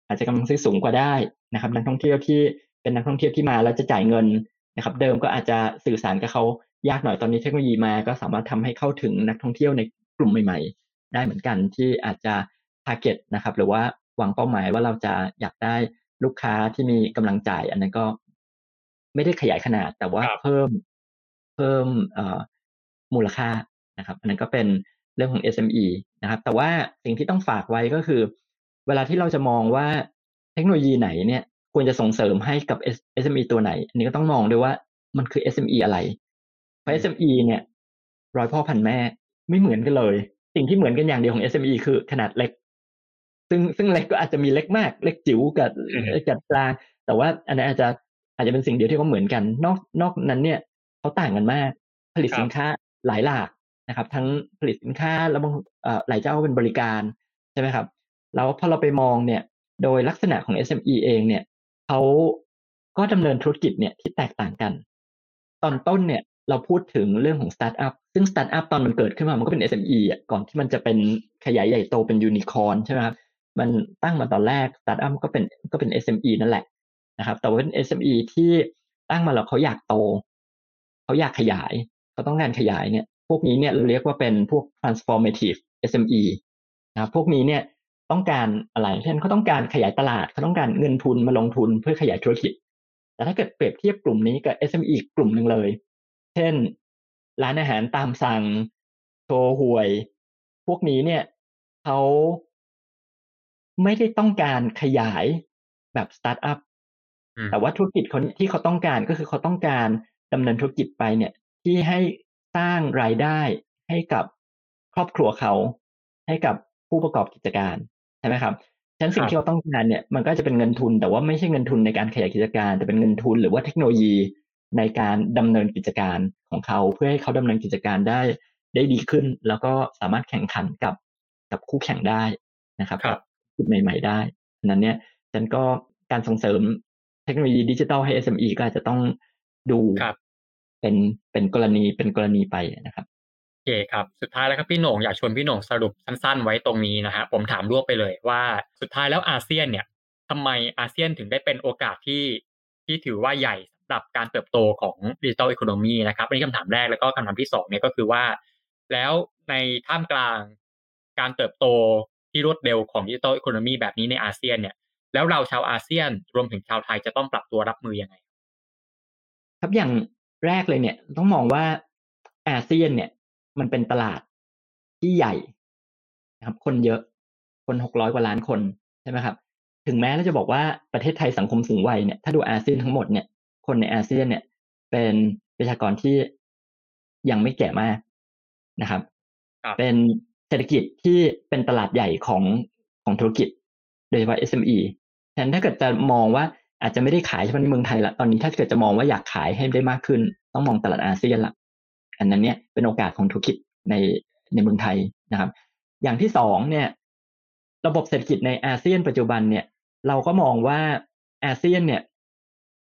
อาจจะกำลังซื้อสูงกว่าได้นะครับนักท่องเที่ยวที่เป็นนักท่องเที่ยวที่มาแล้วจะจ่ายเงินนะครับเดิมก็อาจจะสื่อสารกับเขายากหน่อยตอนนี้เทคโนโลยีมาก็สามารถทำให้เข้าถึงนักท่องเที่ยวในกลุ่มใหม่ๆได้เหมือนกันที่อาจจะ target นะครับหรือว่าวางเป้าหมายว่าเราจะอยากได้ลูกค้าที่มีกำลังจ่ายอันนั้นก็ไม่ได้ขยายขนาดแต่ว่าเพิ่มมูลค่านะครับอันนั้นก็เป็นเรื่องของ SME นะครับแต่ว่าสิ่งที่ต้องฝากไว้ก็คือเวลาที่เราจะมองว่าเทคโนโลยีไหนเนี่ยควรจะส่งเสริมให้กับ SME ตัวไหนอันนี้ก็ต้องมองด้วยว่ามันคือ SME อะไรเพราะ SME เนี่ยร้อยพ่อพันแม่ไม่เหมือนกันเลยสิ่งที่เหมือนกันอย่างเดียวของ SME คือขนาดเล็ก ซึ่งเล็กก็อาจจะมีเล็กมากเล็กจิ๋วกับเล็กกลางแต่ว่าอันนั้นอาจจะเป็นสิ่งเดียวที่เขาเหมือนกันนอกนั้นเนี่ยเขาต่างกันมากผลิตสินค้าหลายหลากนะครับทั้งผลิตสินค้าแล้วบางหลายเจ้าเป็นบริการใช่ไหมครับแล้วพอเราไปมองเนี่ยโดยลักษณะของ SME เองเนี่ยเขาก็ดำเนินธุรกิจเนี่ยที่แตกต่างกันตอนต้นเนี่ยเราพูดถึงเรื่องของสตาร์ทอัพซึ่งสตาร์ทอัพตอนมันเกิดขึ้นมามันก็เป็น SME อ่ะก่อนที่มันจะเป็นขยายใหญ่โตเป็นยูนิคอร์นใช่ไหมครับมันตั้งมาตอนแรกสตาร์ทอัพก็เป็น SME นั่นแหละนะครับแต่ว่าเป็น SME ที่ตั้งมาแล้วเขาอยากโตเขาอยากขยายเขาต้องการขยายเนี่ยพวกนี้เนี่ยเราเรียกว่าเป็นพวก transformative SME นะครับพวกนี้เนี่ยต้องการอะไรเช่นเขาต้องการขยายตลาดเขาต้องการเงินทุนมาลงทุนเพื่อขยายธุรกิจแต่ถ้าเกิดเปรียบเทียบกลุ่มนี้กับ SME อีกกลุ่มนึงเลยเช่นร้านอาหารตามสั่งโชห่วยพวกนี้เนี่ยเขาไม่ได้ต้องการขยายแบบสตาร์ทอัพแต่ว่าธุรกิจที่เขาต้องการก็คือเขาต้องการดำเนินธุรกิจไปเนี่ยที่ให้สร้างรายได้ให้กับครอบครัวเขาให้กับผู้ประกอบกิจการใช่ไหมครับฉะนั้นสิ่งที่เขาต้องการเนี่ยมันก็จะเป็นเงินทุนแต่ว่าไม่ใช่เงินทุนในการขยายกิจการแต่เป็นเงินทุนหรือว่าเทคโนโลยีในการดำเนินกิจการของเขาเพื่อให้เขาดำเนินกิจการได้ดีขึ้นแล้วก็สามารถแข่งขันกับคู่แข่งได้นะครับจุดใหม่ๆได้นั้นเนี่ยฉะนั้นก็การส่งเสริมเทคโนโลยีดิจิทัลให้ SME ก็อาจจะต้องดูเป็นกรณีไปนะครับโอเคครับสุดท้ายแล้วครับพี่โหน่งอยากชวนพี่โหน่งสรุปสั้นๆไว้ตรงนี้นะฮะผมถามรวบไปเลยว่าสุดท้ายแล้วอาเซียนเนี่ยทำไมอาเซียนถึงได้เป็นโอกาสที่ถือว่าใหญ่สำหรับการเติบโตของ Digital Economy นะครับอันนี้คำถามแรกแล้วก็คำถามที่2เนี่ยก็คือว่าแล้วในท่ามกลางการเติบโตที่รวดเร็วของ Digital Economy แบบนี้ในอาเซียนเนี่ยแล้วเราชาวอาเซียนรวมถึงชาวไทยจะต้องปรับตัวรับมือยังไงครับอย่างแรกเลยเนี่ยต้องมองว่าอาเซียนเนี่ยมันเป็นตลาดที่ใหญ่นะครับคนเยอะคน600กว่าล้านคนใช่ไหมครับถึงแม้เราจะบอกว่าประเทศไทยสังคมสูงวัยเนี่ยถ้าดูอาเซียนทั้งหมดเนี่ยคนในอาเซียนเนี่ยเป็นประชากรที่ยังไม่แก่มากนะครับเป็นเศรษฐกิจที่เป็นตลาดใหญ่ของธุรกิจโดยเฉพาะ SME ฉะนั้นถ้าเกิดจะมองว่าอาจจะไม่ได้ขายเฉพาะในเมืองไทยละตอนนี้ถ้าเกิดจะมองว่าอยากขายให้ได้มากขึ้นต้องมองตลาดอาเซียนละอันนั้นเนี่ยเป็นโอกาสของธุรกิจในเมืองไทยนะครับอย่างที่2เนี่ยระบบเศรษฐกิจในอาเซียนปัจจุบันเนี่ยเราก็มองว่าอาเซียนเนี่ย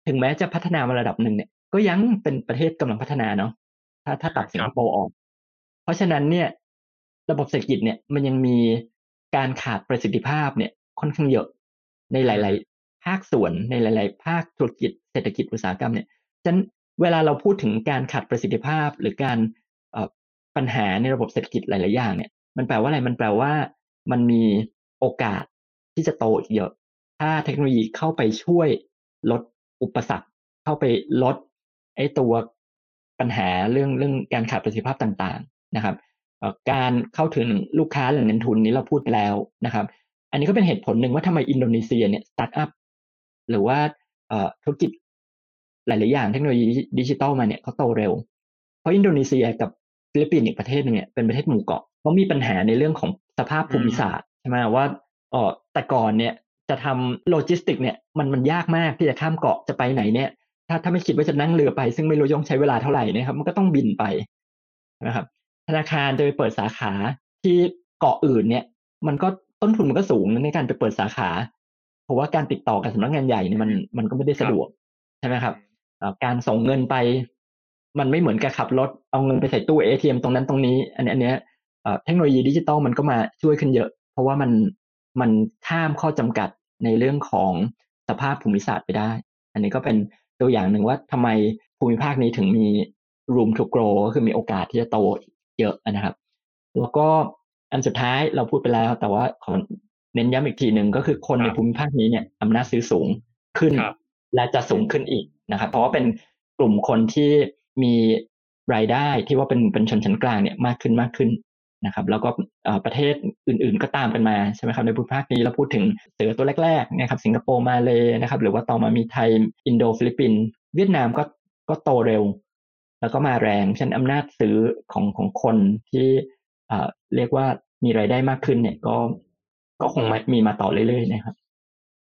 ถึงแม้จะพัฒนามาระดับหนึ่งเนี่ยก็ยังเป็นประเทศกำลังพัฒนาเนาะถ้าตัดสิงคโปร์ออกเพราะฉะนั้นเนี่ยระบบเศรษฐกิจเนี่ยมันยังมีการขาดประสิทธิภาพเนี่ยค่อนข้างเยอะในหลายๆภาคส่วนในหลายๆภาคธุรกิจเศรษฐกิจอุตสาหกรรมเนี่ยฉะนั้นเวลาเราพูดถึงการขาดประสิทธิภาพหรือการปัญหาในระบบเศรษฐกิจหลายๆอย่างเนี่ยมันแปลว่าอะไรมันแปลว่ามันมีโอกาสที่จะโตอีกเยอะถ้าเทคโนโลยีเข้าไปช่วยลดอุปสรรคเข้าไปลดไอ้ตัวปัญหาเรื่องการขาดประสิทธิภาพต่างๆนะครับการเข้าถึงลูกค้าแหล่งเงินทุนนี้เราพูดแล้วนะครับอันนี้ก็เป็นเหตุผลหนึ่งว่าทำไมอินโดนีเซียเนี่ยสตาร์ทอัพหรือว่าธุรกิจหลายๆอย่างเทคโนโลยีดิจิทัลมาเนี่ยเขาโตเร็วเพราะอินโดนีเซียกับฟิลิปปินส์อีกประเทศนึงเนี่ยเป็นประเทศหมู่เกาะเขามีปัญหาในเรื่องของสภาพภูมิศาสตร์ใช่ไหมว่าแต่ก่อนเนี่ยจะทำโลจิสติกเนี่ยมันยากมากที่จะข้ามเกาะจะไปไหนเนี่ยถ้าไม่คิดว่าจะนั่งเรือไปซึ่งไม่รู้ย่องใช้เวลาเท่าไหร่นะครับมันก็ต้องบินไปนะครับธนาคารจะไปเปิดสาขาที่เกาะอื่นเนี่ยมันก็ต้นทุนมันก็สูงในการไปเปิดสาขาเพราะว่าการติดต่อกับสำนักงานใหญ่เนี่ยมันก็ไม่ได้สะดวกใช่ไหมครับการส่งเงินไปมันไม่เหมือนกับขับรถเอาเงินไปใส่ตู้ ATM ตรงนั้นตรงนี้อันนี้เทคโนโลยีดิจิตอลมันก็มาช่วยขึ้นเยอะเพราะว่ามันข้ามข้อจำกัดในเรื่องของสภาพภูมิศาสตร์ไปได้อันนี้ก็เป็นตัวอย่างหนึ่งว่าทำไมภูมิภาคนี้ถึงมี room to grow ก็คือมีโอกาสที่จะโตเยอะนะครับแล้วก็อันสุดท้ายเราพูดไปแล้วแต่ว่าขอเน้นย้ำอีกทีหนึ่งก็คือคนในภูมิภาคนี้เนี่ยอำนาจซื้อสูงขึ้นและจะสูงขึ้นอีกนะครับเพราะว่าเป็นกลุ่มคนที่มีรายได้ที่ว่าเป็นชนชั้นกลางเนี่ยมากขึ้นนะครับแล้วก็ประเทศอื่นๆก็ตามกันมาใช่ไหมครับในภูมิภาคนี้เราพูดถึงเสือตัวแรกๆนะครับสิงคโปร์มาเลยนะครับหรือว่าต่อมามีไทยอินโดฟิลิปปินส์เวียดนามก็โตเร็วแล้วก็มาแรงฉะนั้นอำนาจซื้อของคนที่เรียกว่ามีรายได้มากขึ้นเนี่ยก็ ก็คงมีมาต่อเรื่อยๆนะครับ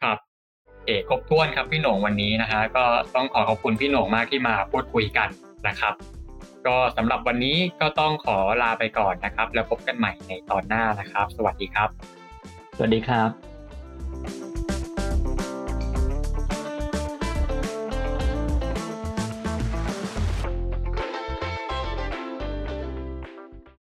ครับเอกครบถ้วนครับพี่โหน่งวันนี้นะฮะก็ต้องขอขอบคุณพี่โหน่งมากที่มาพูดคุยกันนะครับก็สำหรับวันนี้ก็ต้องขอลาไปก่อนนะครับแล้วพบกันใหม่ในตอนหน้านะครับสวัสดีครับสวัสดีครับ